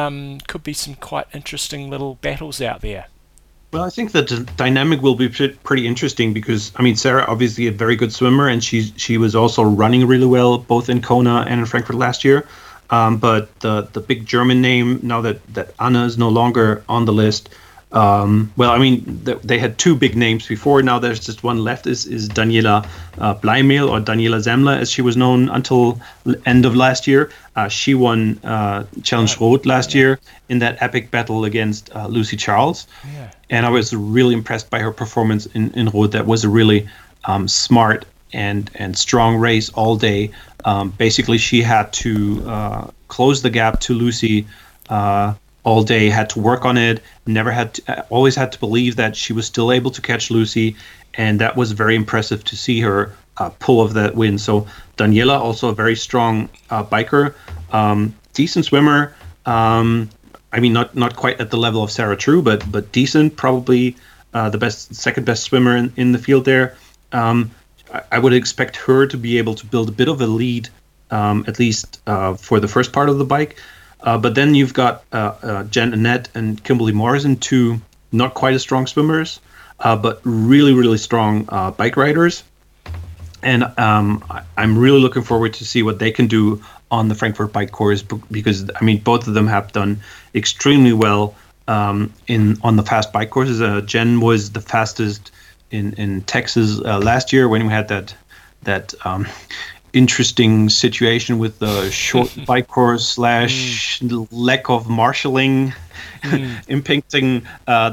could be some quite interesting little battles out there. Well, I think the dynamic will be pretty interesting because, Sarah, obviously a very good swimmer, and she was also running really well, both in Kona and in Frankfurt last year. But the big German name, now that Anna is no longer on the list, Well, I mean, they had two big names before. Now there's just one left, is Daniela Bleimehl, or Daniela Semmler, as she was known until end of last year. She won Challenge Rood last year in that epic battle against Lucy Charles. Yeah. And I was really impressed by her performance in Rood. That was a really smart and strong race all day. Basically, she had to close the gap to Lucy all day, had to work on it, always had to believe that she was still able to catch Lucy, and that was very impressive to see her pull off that win. So Daniela, also a very strong biker, decent swimmer. I mean, not quite at the level of Sarah True, but decent, probably second best swimmer in the field there. I would expect her to be able to build a bit of a lead, at least for the first part of the bike. But then you've got Jen Annette and Kimberly Morrison, two not quite as strong swimmers, but really, really strong bike riders. And I'm really looking forward to see what they can do on the Frankfurt Bike Course, because, I mean, both of them have done extremely well on the fast bike courses. Jen was the fastest in Texas last year, when we had that interesting situation with the short bike course / lack of marshalling impacting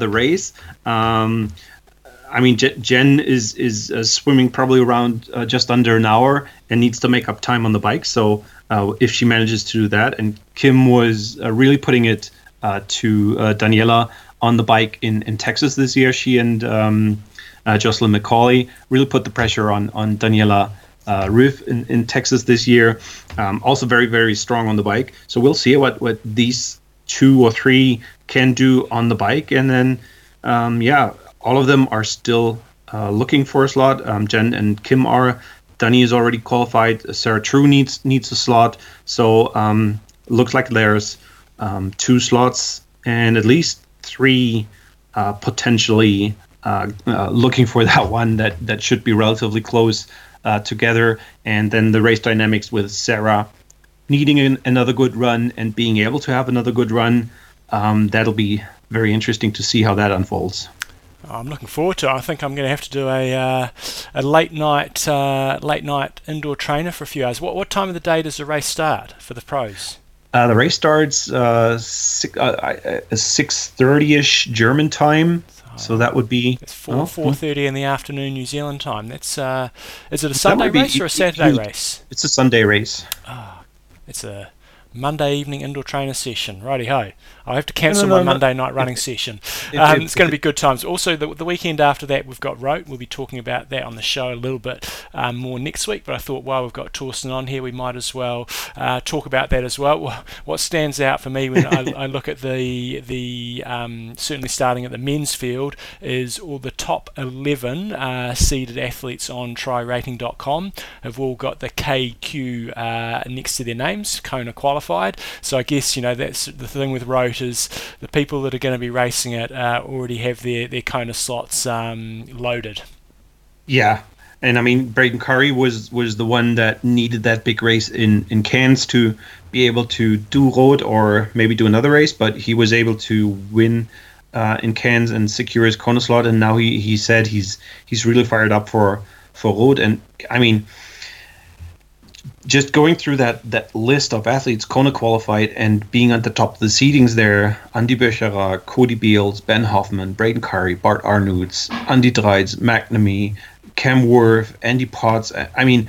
the race. I mean, Jen is swimming probably around just under an hour and needs to make up time on the bike. So if she manages to do that, and Kim was really putting it to Daniela on the bike in Texas this year. She and Jocelyn McCauley really put the pressure on Daniela Riff in Texas this year. Also very, very strong on the bike. So we'll see what these two or three can do on the bike. And then, all of them are still looking for a slot. Jen and Kim are. Dani is already qualified. Sarah True needs a slot. So looks like there's two slots and at least three potentially looking for that one that should be relatively close together. And then the race dynamics with Sarah needing another good run and being able to have another good run, that'll be very interesting to see how that unfolds. I'm looking forward to it. I think I'm going to have to do a late night indoor trainer for a few hours. What time of the day does the race start for the pros? The race starts 6:30ish German time. So that would be 4:30 in the afternoon New Zealand time. That's is it a Sunday race or a Saturday race? It's a Sunday race. Ah, it's a Monday evening indoor trainer session. Righty ho! I have to cancel my Monday night running session. It's going to be good times. Also, the weekend after that we've got Rote. We'll be talking about that on the show a little bit more next week. But I thought while we've got Torsten on here, we might as well talk about that as well. What stands out for me when I look at the certainly starting at the men's field is all the top 11 seeded athletes on TryRating.com have all got the KQ next to their names, Kona qualified. So I guess, that's the thing with Rote is the people that are going to be racing it already have their Kona slots loaded. Yeah, and I mean, Braden Curry was the one that needed that big race in Cairns to be able to do Road or maybe do another race, but he was able to win in Cairns and secure his Kona slot, and now he said he's really fired up for Road. And I mean, just going through that list of athletes Kona qualified and being at the top of the seedings there, Andy Böcherer, Cody Beals, Ben Hoffman, Braden Curry, Bart Arnouts, Andy Dreitz, McNamee, Cam Worth, Andy Potts. I mean,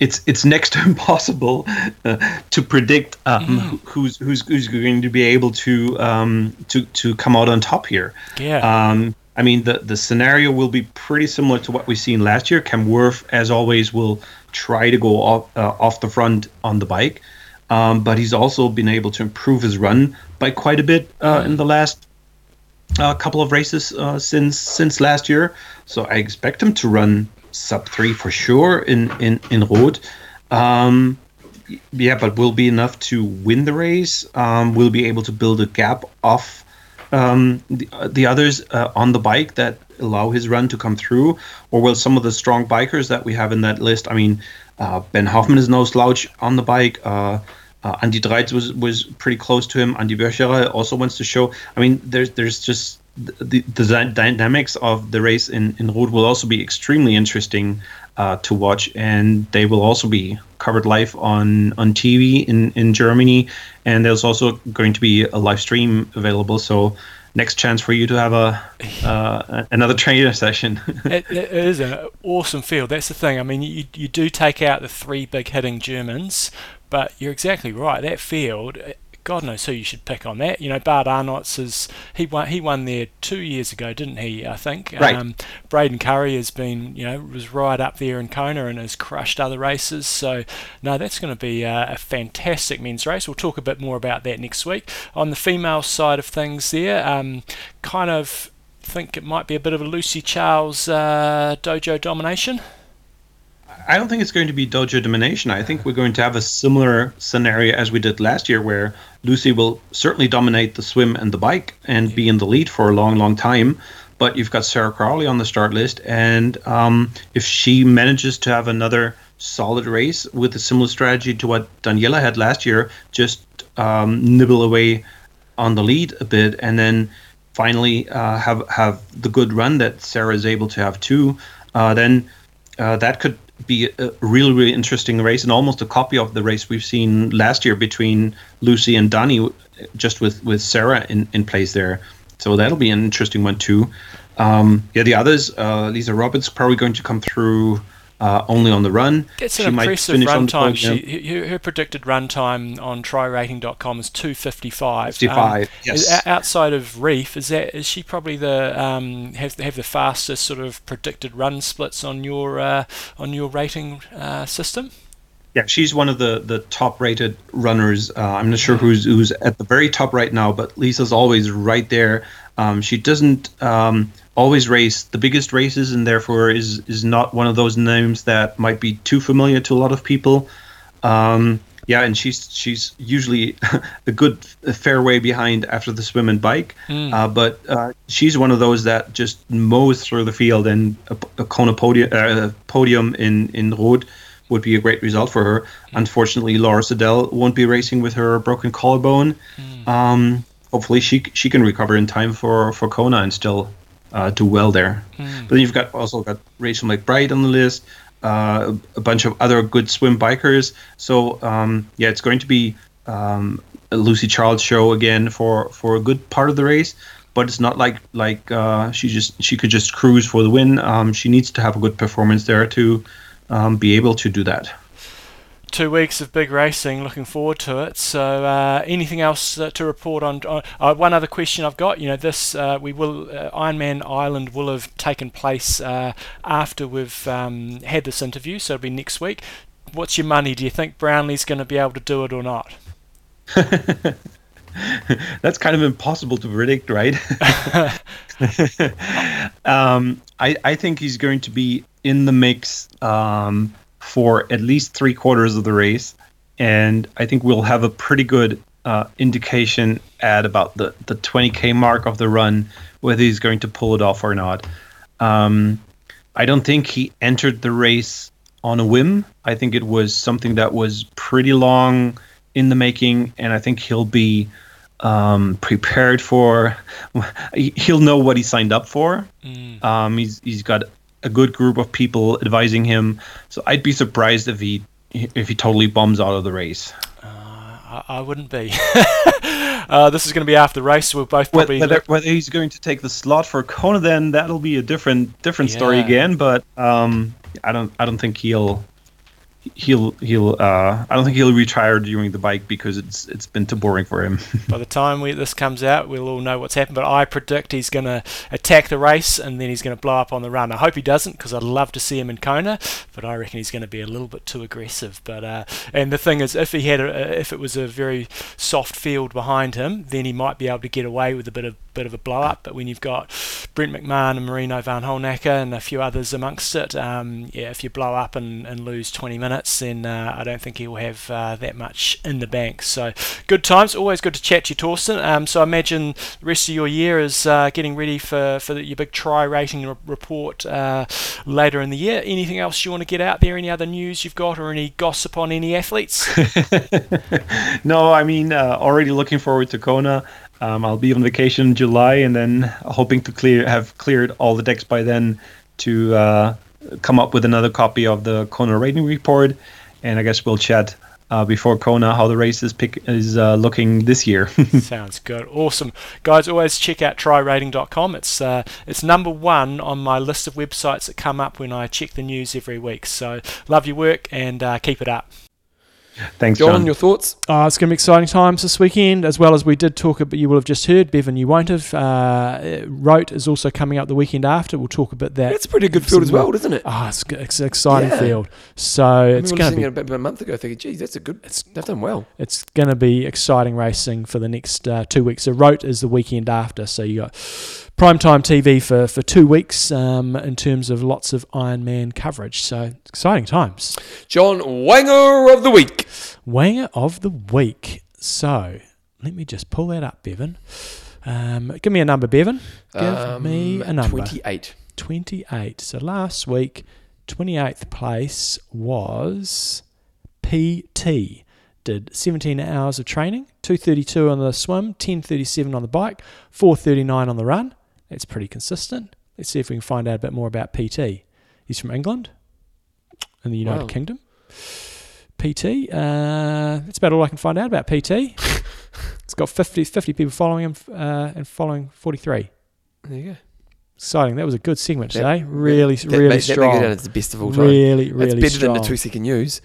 it's next to impossible to predict who's going to be able to come out on top here. Yeah. I mean, the scenario will be pretty similar to what we've seen last year. Cam Worth, as always, will try to go off the front on the bike, but he's also been able to improve his run by quite a bit in the last couple of races since last year. So I expect him to run sub 3 for sure in Roth. But will be enough to win the race. Will be able to build a gap off the others on the bike that allow his run to come through, or will some of the strong bikers that we have in that list, I mean, Ben Hoffman is no slouch on the bike, Andy Dreids was pretty close to him. Andy Berchera also wants to show. I mean, there's just the dynamics of the race in Ruhr will also be extremely interesting to watch, and they will also be covered live on TV in Germany, and there's also going to be a live stream available. So next chance for you to have another trainer session. It is an awesome field. That's the thing. I mean, you do take out the three big hitting Germans, but you're exactly right. That field, God knows who you should pick on that. You know, Bart Arnott's he won there 2 years ago, didn't he? I think. Right. Braden Curry has been, was right up there in Kona and has crushed other races. So no, that's going to be a fantastic men's race. We'll talk a bit more about that next week. On the female side of things, there, kind of think it might be a bit of a Lucy Charles dojo domination. I don't think it's going to be dojo domination. I think we're going to have a similar scenario as we did last year, where Lucy will certainly dominate the swim and the bike and be in the lead for a long, long time. But you've got Sarah Crowley on the start list, and if she manages to have another solid race with a similar strategy to what Daniela had last year, just nibble away on the lead a bit, and then finally have the good run that Sarah is able to have too, then that could be a really, really interesting race, and almost a copy of the race we've seen last year between Lucy and Donnie, just with Sarah in place there. So that'll be an interesting one too. The others, Lisa Roberts probably going to come through only on the run. It's an impressive run time. Her predicted run time on tryrating.com is 2:55. 55. Yes. Outside of Reef, is she probably the have the fastest sort of predicted run splits on your rating system? Yeah, she's one of the top rated runners. I'm not sure who's at the very top right now, but Lisa's always right there. She doesn't always race the biggest races, and therefore is not one of those names that might be too familiar to a lot of people. And she's usually a fair way behind after the swim and bike. But she's one of those that just mows through the field, and a Kona podium in Rot would be a great result for her. Unfortunately, Laura Sedel won't be racing with her broken collarbone. Hopefully she can recover in time for Kona and still do well there. But then you've got Rachel McBride on the list, a bunch of other good swim bikers. So it's going to be a Lucy Charles show again for a good part of the race. But it's not like she could just cruise for the win. She needs to have a good performance there to be able to do that. 2 weeks of big racing, looking forward to it. So anything else to report on one other question I've got, this Ironman Ireland will have taken place after we've had this interview, so it'll be next week. What's your money? Do you think Brownlee's going to be able to do it or not? That's kind of impossible to predict, right? I think he's going to be in the mix for at least three-quarters of the race, and I think we'll have a pretty good indication at about the 20k mark of the run whether he's going to pull it off or not. I don't think he entered the race on a whim. I think it was something that was pretty long in the making, and I think he'll be prepared for. He'll know what he signed up for. He's got a good group of people advising him, so I'd be surprised if he totally bombs out of the race. I wouldn't be. This is going to be after the race, so we'll both probably... Whether he's going to take the slot for Kona, then that'll be a different story again. But I don't think he'll retire during the bike, because it's been too boring for him. By the time this comes out, we'll all know what's happened, but I predict he's going to attack the race and then he's going to blow up on the run. I hope he doesn't, because I'd love to see him in Kona, but I reckon he's going to be a little bit too aggressive. But and the thing is, if it was a very soft field behind him, then he might be able to get away with a bit of bit of a blow up, but when you've got Brent McMahon and Marino van Holnacker and a few others amongst it, if you blow up and lose 20 minutes, then I don't think he'll have that much in the bank. So good times, always good to chat to you, Torsten. So I imagine the rest of your year is getting ready for your big try rating report later in the year. Anything else you want to get out there, any other news you've got or any gossip on any athletes? No, I mean, already looking forward to Kona. I'll be on vacation in July, and then hoping to have cleared all the decks by then to come up with another copy of the Kona rating report. And I guess we'll chat before Kona how the race is looking this year. Sounds good. Awesome. Guys, always check out tryrating.com. It's number one on my list of websites that come up when I check the news every week. So love your work and keep it up. Thanks, John. Your thoughts? It's going to be exciting times this weekend, as well as we did talk about, you will have just heard, Bevan, you won't have, Rote is also coming up the weekend after. We'll talk about that. It's a pretty good field as well, isn't it? It's an exciting field. So it's going to be about a month ago thinking, geez, that's a good, they've done well. It's going to be exciting racing for the next 2 weeks. So Rote is the weekend after, so you got primetime TV for 2 weeks in terms of lots of Ironman coverage. So exciting times. John, Wanger of the Week. Wanger of the Week. So let me just pull that up, Bevan. Give me a number, Bevan. Give me a number. 28. 28. So last week, 28th place was PT. Did 17 hours of training, 2:32 on the swim, 10:37 on the bike, 4:39 on the run. It's pretty consistent. Let's see if we can find out a bit more about PT. He's from England and the United Kingdom. PT, that's about all I can find out about PT. It's got 50 people following him and following 43. There you go. Exciting. That was a good segment today. Really strong. That makes it the best of all time. Really strong. It's better than the 2 second news.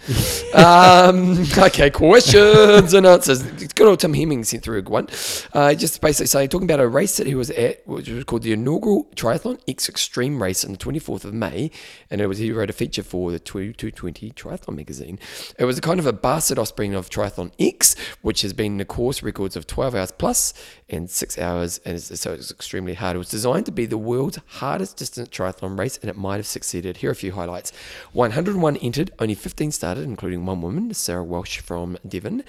Okay, questions and answers. Good old Tim Hemming sent through one. Just basically saying, talking about a race that he was at, which was called the inaugural Triathlon X Extreme Race on the 24th of May. And it was, he wrote a feature for the 2220 Triathlon magazine. It was a kind of a bastard offspring of Triathlon X, which has been the course records of 12 hours plus and 6 hours. And so it's extremely hard. It was designed to be the world hardest distance triathlon race, and it might have succeeded. Here are a few highlights. 101 entered, only 15 started, including one woman, Sarah Welsh from Devon.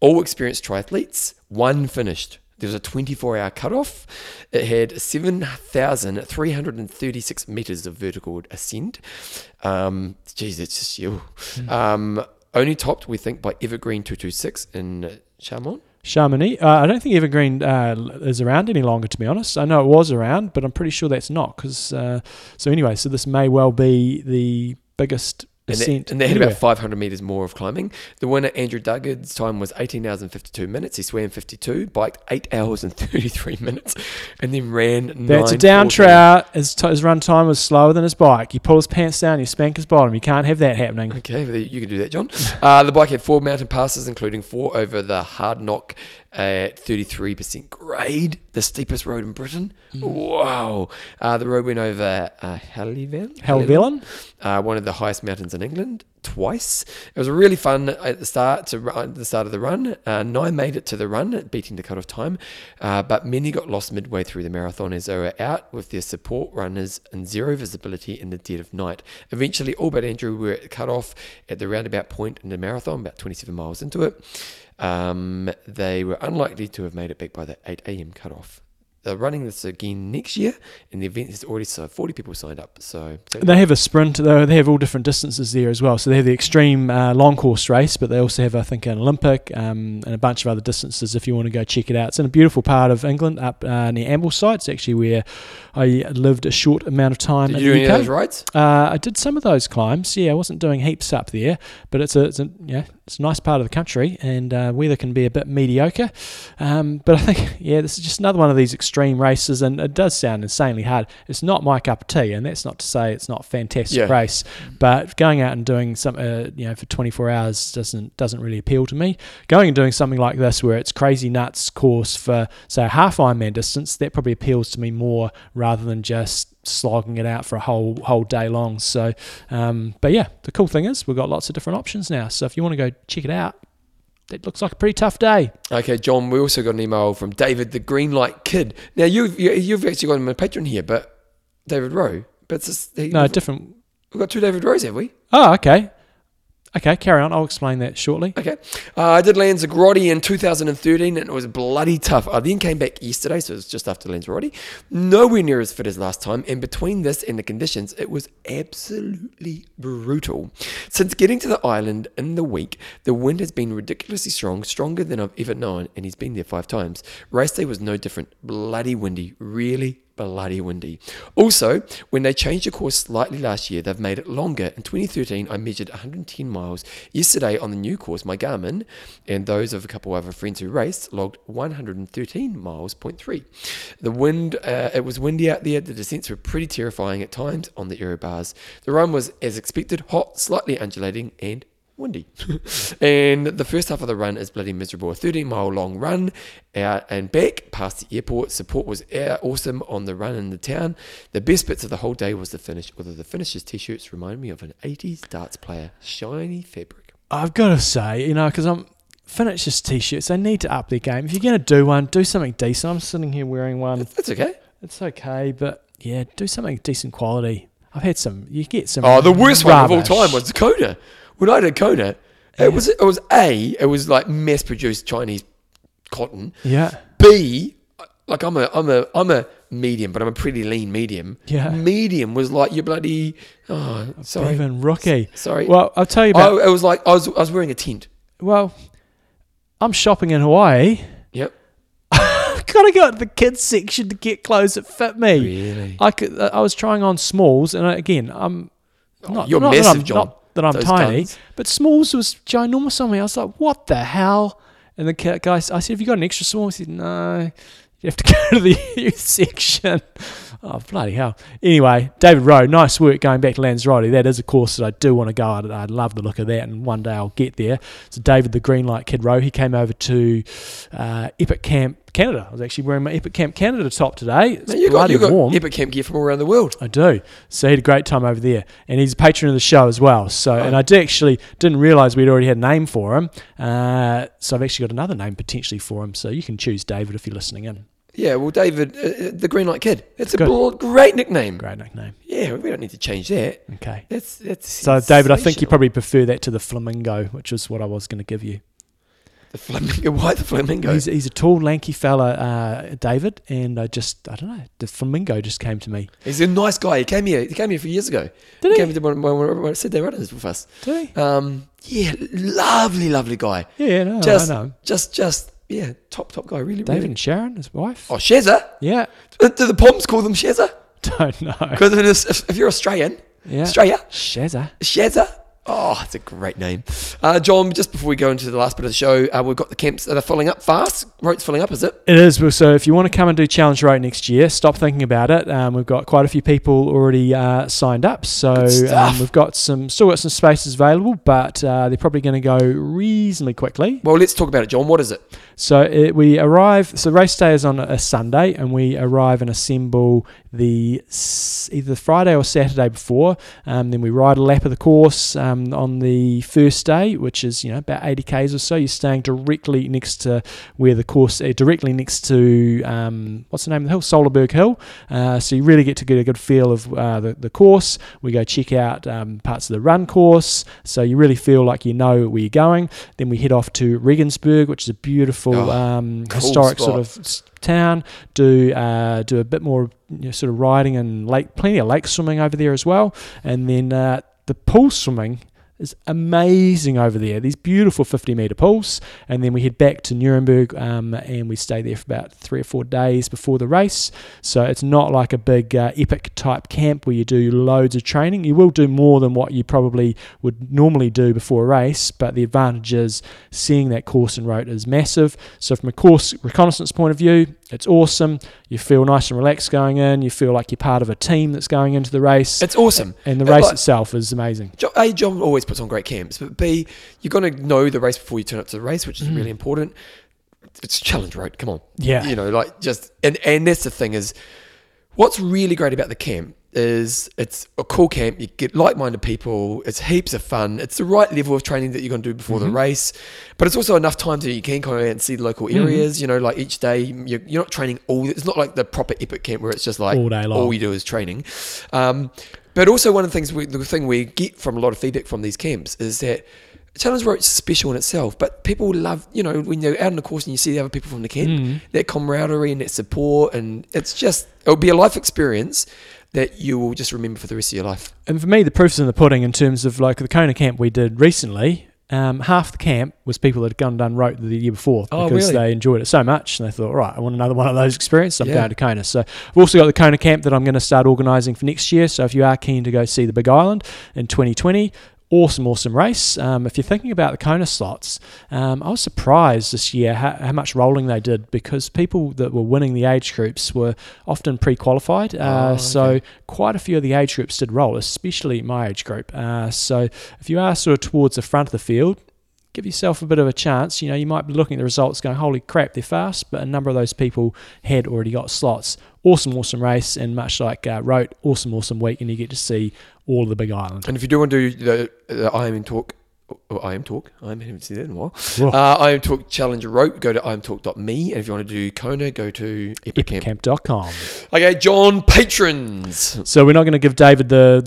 All experienced triathletes, one finished. There was a 24-hour cutoff. It had 7,336 metres of vertical ascent. Geez, it's just you. Only topped, we think, by Evergreen 226 in Chamonix. I don't think Evergreen is around any longer, to be honest. I know it was around, but I'm pretty sure that's not. So this may well be the biggest ascent. And they had about 500 metres more of climbing. The winner, Andrew Duggard's time was 18 hours and 52 minutes. He swam 52, biked 8 hours and 33 minutes, and then ran 9:40. That's a down trout. His run time was slower than his bike. He pulled his pants down, he spanked his bottom. You can't have that happening. Okay, you can do that, John. The bike had 4 mountain passes, including 4 over the Hard Knock at 33% grade, the steepest road in Britain. Wow. The road went over Helvellyn, one of the highest mountains in England, twice. It was really fun at the start of the run. 9 made it to the run, beating the cutoff time, but many got lost midway through the marathon as they were out with their support runners in zero visibility in the dead of night. Eventually, all but Andrew were cut off at the roundabout point in the marathon, about 27 miles into it. They were unlikely to have made it back by the 8 a.m. cutoff. They're running this again next year, and the event has already 40 people signed up. So they have a sprint, though. They have all different distances there as well. So they have the extreme long course race, but they also have, I think, an Olympic and a bunch of other distances if you want to go check it out. It's in a beautiful part of England up near Ambleside. It's actually where I lived a short amount of time. Did you do any of those rides? I did some of those climbs. Yeah, I wasn't doing heaps up there, but it's a nice part of the country, and weather can be a bit mediocre. But I think, this is just another one of these extreme races, and it does sound insanely hard. It's not my cup of tea, and that's not to say it's not a fantastic race, but going out and doing some for 24 hours doesn't really appeal to me. Going and doing something like this where it's crazy nuts course for, say, a half Ironman distance, that probably appeals to me more rather than just slogging it out for a whole day long. So but the cool thing is we've got lots of different options now, so if you want to go check it out, It looks like a pretty tough day. Okay, John, we also got an email from David the Greenlight Kid. Now, you've actually got him a patron here, but David Rowe. But different. We've got two David Rowes, have we? Oh, okay. Okay, carry on. I'll explain that shortly. Okay. I did Lanzarote in 2013, and it was bloody tough. I then came back yesterday, so it was just after Lanzarote. Nowhere near as fit as last time, and between this and the conditions, it was absolutely brutal. Since getting to the island in the week, the wind has been ridiculously strong, stronger than I've ever known, and he's been there 5 times. Race day was no different. Bloody windy, really bloody windy. Also, when they changed the course slightly last year, they've made it longer. In 2013, I measured 110 miles. Yesterday on the new course, my Garmin and those of a couple other friends who raced logged 113 miles, 0.3. The wind, it was windy out there. The descents were pretty terrifying at times on the aero bars. The run was, as expected, hot, slightly undulating and windy. And the first half of the run is bloody miserable. A 13-mile long run out and back past the airport. Support was awesome on the run in the town. The best bits of the whole day was the finish, although the finisher's t-shirts remind me of an 80s darts player. Shiny fabric. I've got to say, because I'm finisher's t-shirts, they need to up their game. If you're going to do one, do something decent. I'm sitting here wearing one. That's okay. It's okay, but yeah, do something decent quality. I've had some, you get some. Oh, the worst one of all time was Dakota. When I did Kona, it was like mass produced Chinese cotton. Yeah. B, like I'm a medium, but I'm a pretty lean medium. Yeah. Medium was like your bloody Even rookie. Sorry. Well, I'll tell you about it was like I was wearing a tent. Well, I'm shopping in Hawaii. Yep. I've got to go to the kids section to get clothes that fit me. Really? I was trying on smalls, and I'm not tiny, but smalls was ginormous on me. I was like, what the hell? And the guy, I said, have you got an extra small? He said, no, you have to go to the youth section. Oh, bloody hell. Anyway, David Rowe, nice work going back to Lanzarote. That is a course that I do want to go at. I love the look of that, and one day I'll get there. So David the Greenlight Kid Rowe, he came over to Epic Camp Canada. I was actually wearing my Epic Camp Canada top today. It's bloody warm. Epic Camp gear from all around the world. I do. So he had a great time over there, and he's a patron of the show as well. So, and I didn't realise we'd already had a name for him. So I've actually got another name potentially for him. So you can choose David if you're listening in. Yeah, well, David, the Greenlight Kid. That's a great nickname. Great nickname. Yeah, we don't need to change that. Okay. That's so, David, I think you probably prefer that to the Flamingo, which is what I was going to give you. The Flamingo? Why the Flamingo? He's a tall, lanky fella, David, and I don't know, the Flamingo just came to me. He's a nice guy. He came here a few years ago. Did he? Came to one said they were runners with us. Did he? Yeah, lovely, lovely guy. Yeah, no, I know. Yeah, top guy, really. David and Sharon, his wife. Oh, Shazza? Yeah. Do the Poms call them Shazza? Don't know. Because if you're Australian, yeah. Australia. Shazza. Oh, it's a great name. John, just before we go into the last bit of the show, we've got the camps that are filling up fast. Rote's filling up, is it? It is. Well, so if you want to come and do Challenge Rote next year, stop thinking about it. We've got quite a few people already signed up. So we've got still got some spaces available, but they're probably going to go reasonably quickly. Well, let's talk about it, John. What is it? So we arrive. So race day is on a Sunday, and we arrive and assemble either Friday or Saturday before. Then we ride a lap of the course. On the first day, which is about 80 k's or so, you're staying directly next to where the course, directly next to what's the name of the hill, Solerberg Hill. So you really get a good feel of the course. We go check out parts of the run course, so you really feel like you know where you're going. Then we head off to Regensburg, which is a beautiful cool historic spot. Sort of town, do a bit more sort of riding and plenty of lake swimming over there as well, and then. The pool swimming is amazing over there. These beautiful 50-metre pools. And then we head back to Nuremberg and we stay there for about 3 or 4 days before the race. So it's not like a big epic-type camp where you do loads of training. You will do more than what you probably would normally do before a race, but the advantage is seeing that course and route is massive. So from a course reconnaissance point of view, it's awesome. You feel nice and relaxed going in. You feel like you're part of a team that's going into the race. It's awesome. And the race itself is amazing. A, John always puts on great camps. But B, you're going to know the race before you turn up to the race, which is really important. It's Challenge Road. Come on. Yeah. And that's the thing is, what's really great about the camp it's a cool camp. You get like-minded people. It's heaps of fun. It's the right level of training that you're going to do before the race, but it's also enough time that you can come out and see the local areas. You know, like each day you're not training all. It's not like the proper epic camp where it's just like all day long. All you do is training. But also one of the things, the thing we get from a lot of feedback from these camps is that Challenge Road's special in itself, but people love, you know, when you're out on the course and you see the other people from the camp, that camaraderie and that support, and it's just, it'll be a life experience that you will just remember for the rest of your life. And for me, the proof's in the pudding in terms of like the Kona camp we did recently. Half the camp was people that had gone and done rote the year before because they enjoyed it so much and they thought, all right, I want another one of those experiences. I'm going to Kona. So I've also got the Kona camp that I'm going to start organising for next year. So if you are keen to go see the Big Island in 2020, awesome race. If you're thinking about the Kona slots, I was surprised this year how much rolling they did because people that were winning the age groups were often pre-qualified. So quite a few of the age groups did roll, especially my age group. So if you are sort of towards the front of the field, give yourself a bit of a chance. You know, you might be looking at the results going, holy crap, they're fast, but a number of those people had already got slots. Awesome race, and much like Rote, awesome week, and you get to see all of the Big Island. And if you do want to do the I Am Talk, I haven't seen that in a while. I Am Talk Challenge Rote, go to iamtalk.me, and if you want to do Kona, go to epicamp.com. Okay, John, patrons. So we're not going to give David the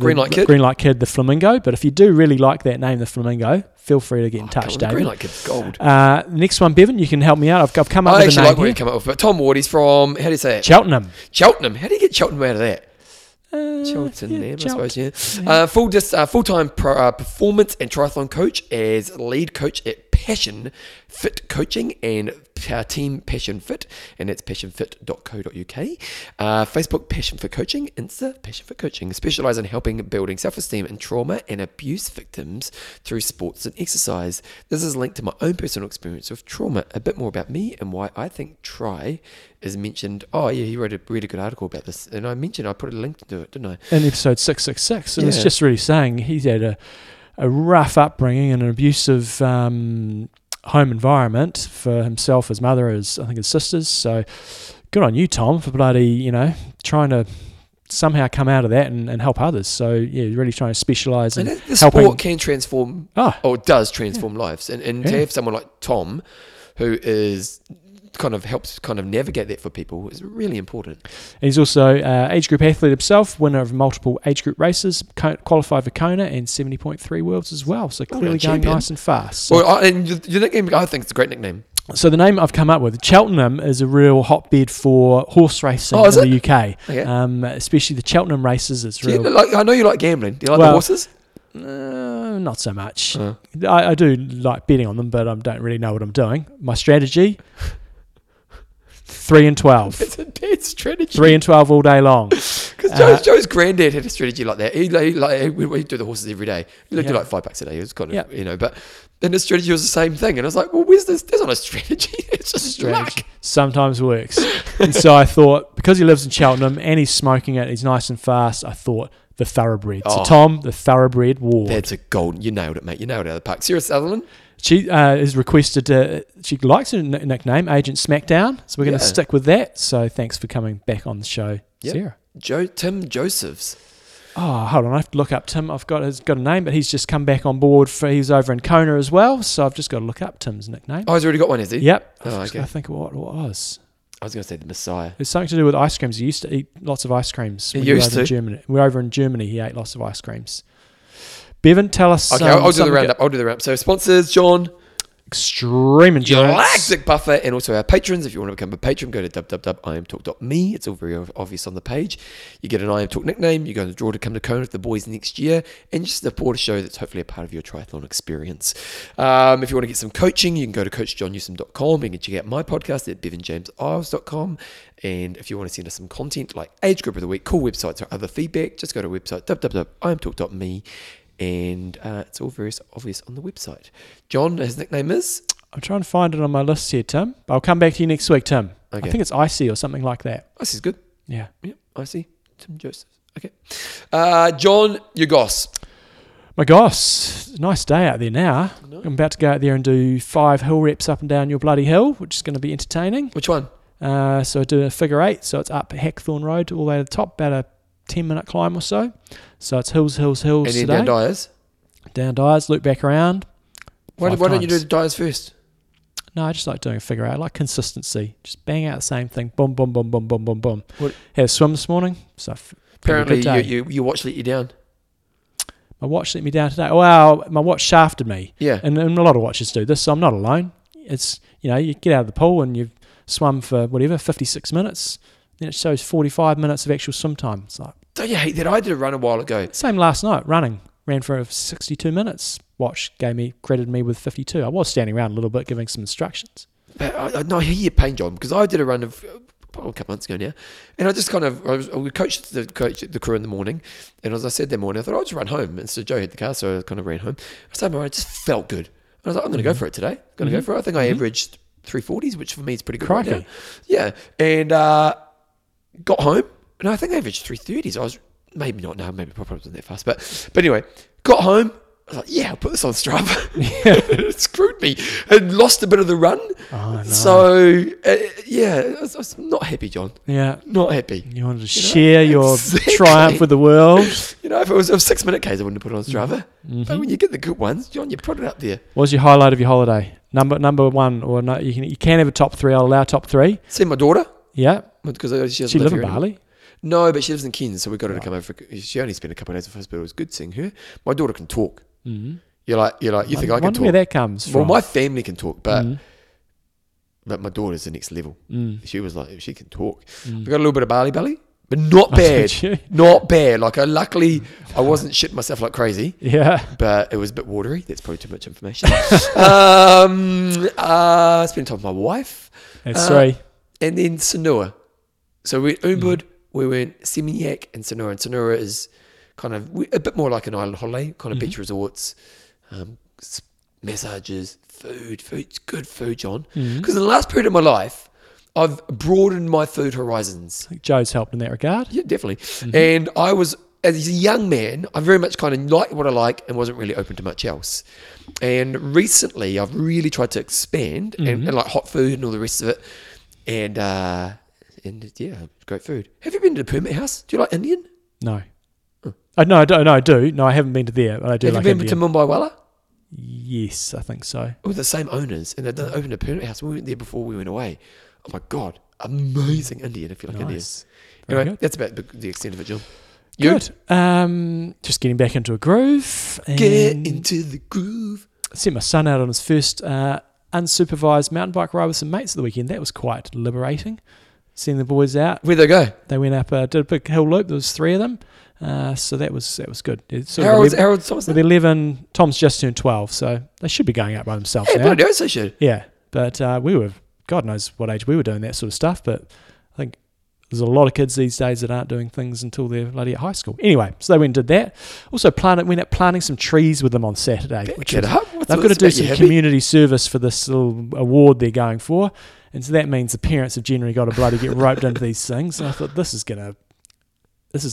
Greenlight Kid, the Flamingo, but if you do really like that name, the Flamingo, feel free to get in touch, David. Greenlight Kid's gold. Next one, Bevan, you can help me out. I've come up with a name. I actually like what you come up with, but Tom Ward, he's from, how do you say it? Cheltenham. How do you get Cheltenham out of that? Cheltenham, I suppose. Full-time performance and triathlon coach as lead coach at Passion Fit Coaching and Team Passion Fit, and that's passionfit.co.uk. Facebook, Passion Fit Coaching. Insta, Passion Fit Coaching. Specialise in helping building self-esteem and trauma and abuse victims through sports and exercise. This is linked to my own personal experience with trauma. A bit more about me and why I think try is mentioned. Oh yeah, he wrote a really good article about this, and I put a link to it, didn't I? In episode 666, and it's just really saying he's had a rough upbringing and an abusive home environment for himself, his mother, his sisters. So good on you, Tom, for bloody, trying to somehow come out of that and help others. So yeah, you're really trying to specialise in helping. Sport can transform, or does transform lives, and to have someone like Tom, who is helps navigate that for people is really important. And he's also age group athlete himself, winner of multiple age group races, qualified for Kona and 70.3 worlds as well. So clearly going nice and fast. So. Well, I think it's a great nickname. So the name I've come up with, Cheltenham, is a real hotbed for horse racing in the UK, especially the Cheltenham races. It's real. I know you like gambling. Do you like the horses? Not so much. I do like betting on them, but I don't really know what I'm doing. My strategy. 3 and 12. That's a bad strategy. 3 and 12 all day long. Because Joe's granddad had a strategy like that. He'd do the horses every day. He looked at $5 a day. It was but then the strategy was the same thing. And I was like, well, where's this? There's not a strategy. It's just strategy. Luck. Sometimes works. And so I thought, because he lives in Cheltenham and he's smoking it, he's nice and fast. I thought the thoroughbred. So Tom, the thoroughbred Ward. That's a golden. You nailed it, mate. You nailed it out of the park. Sarah Sutherland. She has requested, she likes her nickname, Agent Smackdown. So we're going to stick with that. So thanks for coming back on the show, Sarah. Tim Josephs. Oh, hold on. I have to look up Tim. He's got a name, but he's just come back on board. He was over in Kona as well. So I've just got to look up Tim's nickname. Oh, he's already got one, has he? Yep. I think what it was. I was going to say the Messiah. It's something to do with ice creams. He used to eat lots of ice creams. We were over in Germany. He ate lots of ice creams. Bevan, tell us. Okay, I'll do the roundup. So sponsors, John. Extreme Endurance. Galactic Buffer, and also our patrons. If you want to become a patron, go to www.iamtalk.me. It's all very obvious on the page. You get an I Am Talk nickname. You go in the draw to come to Kona with the boys next year, and just support a show that's hopefully a part of your triathlon experience. If you want to get some coaching, you can go to coachjohnnewsom.com. You can check out my podcast at bevanjamesisles.com. And if you want to send us some content like Age Group of the Week, cool websites, or other feedback, just go to website www.iamtalk.me. And it's all very obvious on the website. John, his nickname is? I'm trying to find it on my list here, Tim. I'll come back to you next week, Tim. Okay. I think it's Icy or something like that. Icy's good. Yeah. Yep, Icy. Tim Joseph. Okay. John, your goss. My goss. Nice day out there now. No. I'm about to go out there and do 5 hill reps up and down your bloody hill, which is going to be entertaining. Which one? So I do a figure 8. So it's up Hackthorne Road all the way to the top, about a 10-minute climb or so. So it's hills and then today. Down dyers, loop back around. Why don't you do the dyers first? No, I just like doing a figure out. I like consistency. Just bang out the same thing. Boom, boom, boom, boom, boom, boom, boom. Had a swim this morning. So apparently your watch let you down. My watch let me down today. Wow, my watch shafted me. Yeah. And a lot of watches do this, so I'm not alone. It's, you get out of the pool and you've swum for 56 minutes. Then it shows 45 minutes of actual swim time. It's like, don't you hate that? I did a run a while ago. Same last night, running. Ran for 62 minutes. Watch credited me with 52. I was standing around a little bit giving some instructions. I hear your pain, John, because I did a run of a couple months ago now, and I just I coached the crew in the morning, and as I said that morning, I thought I'll just run home. And so Joe had the car, so I kind of ran home. I started my run, it just felt good. And I was like, I'm going to go for it today. Going to go for it. I think I averaged 340s, which for me is pretty good. Crikey. Right now. Yeah, and got home, and I think I averaged 330s. I was. Maybe not now, maybe probably wasn't that fast. But anyway, got home. I was like, yeah, I'll put this on Strava. It screwed me and lost a bit of the run. Oh, no. So, I was not happy, John. Yeah. Not happy. You wanted to share your triumph with the world. If it was a 6-minute case, I wouldn't have put it on Strava. Mm-hmm. But when you get the good ones, John, you put it up there. What was your highlight of your holiday? Number one, or no, you can have a top three. I'll allow top three. See my daughter. Yeah. Because she lives in Bali. Anymore. No, but she lives in Cairns, so we've got her to come over. She only spent a couple of days with us, but it was good seeing her. My daughter can talk. Mm-hmm. You think I can talk? I wonder where that comes from. Well, my family can talk, but my daughter's the next level. Mm. She was like, she can talk. Mm. We got a little bit of Bali, but not bad. Not bad. Like, I wasn't shitting myself like crazy. Yeah. But it was a bit watery. That's probably too much information. Spent time with my wife. That's three. And then Sanua. So we Ubud. We went Seminyak and Sanura. And Sanura is kind of a bit more like an island holiday, kind of beach resorts, massages, food. It's good food, John. Because in the last period of my life, I've broadened my food horizons. I think Joe's helped in that regard. Yeah, definitely. Mm-hmm. And I was, as a young man, I very much kind of liked what I like and wasn't really open to much else. And recently, I've really tried to expand and like hot food and all the rest of it. And yeah, great food. Have you been to the Permit House? Do you like Indian? No. Oh. I do. No, I haven't been to there, but I do like Indian. Have you been to Mumbai Wala? Yes, I think so. Oh, the same owners, and they opened a Permit House. We went there before we went away. Oh my God, amazing Indian if you like Indian. Anyway, that's about the extent of it, John. Good. Just getting back into a groove. Get into the groove. I sent my son out on his first unsupervised mountain bike ride with some mates at the weekend. That was quite liberating. Send the boys out. Where'd they go? They went up, did a big hill loop. There was three of them. So that was good. Harold's Thompson? With 11. Tom's just turned 12, so they should be going out by themselves now. Bloody hell, they should. Yeah, but we were, God knows what age we were doing that sort of stuff, but I think there's a lot of kids these days that aren't doing things until they're bloody at high school. Anyway, so they went and did that. Also went out planting some trees with them on Saturday. They've got to do some community service for this little award they're going for. And so that means the parents have generally got to bloody get roped into these things. And I thought, this is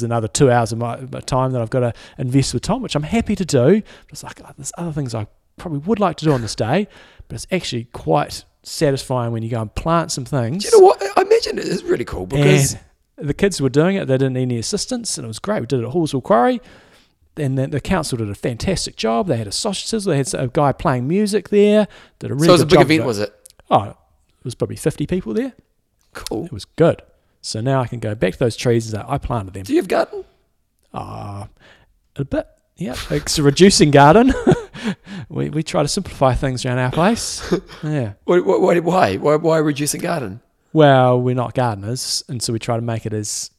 another 2 hours of my time that I've got to invest with Tom, which I'm happy to do. But it's like, there's other things I probably would like to do on this day, but it's actually quite satisfying when you go and plant some things. Do you know what? I imagine it is really cool because... And the kids were doing it. They didn't need any assistance, and it was great. We did it at Hallsville Quarry. And the council did a fantastic job. They had a sausage sizzle. They had a guy playing music there. Did a really good job. So it was a big event, was it? Oh, it was probably 50 people there. Cool. It was good. So now I can go back to those trees and say, I planted them. Do you have a garden? A bit, yeah. It's a reducing garden. We try to simplify things around our place. Yeah. Why reducing garden? Well, we're not gardeners, and so we try to make it as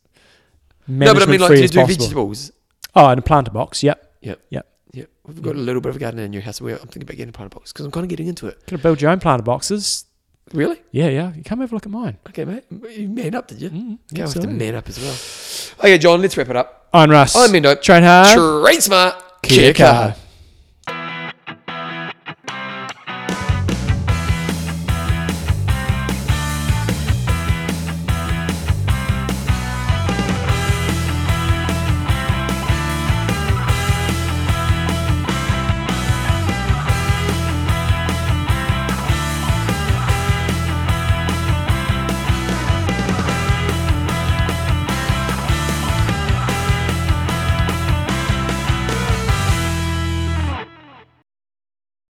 management-free as possible. No, but I mean, like, do you do vegetables? Oh, and a planter box, Yep. We've got a little bit of a garden in our new house. I'm thinking about getting a planter box because I'm kind of getting into it. Going to build your own planter boxes. Really? Yeah. You come have a look at mine. Okay, mate. You man up, did you? Okay, I have to man up as well. Okay, John, let's wrap it up. I'm Russ. I'm Mendo. Train hard. Train smart. Kia kaha.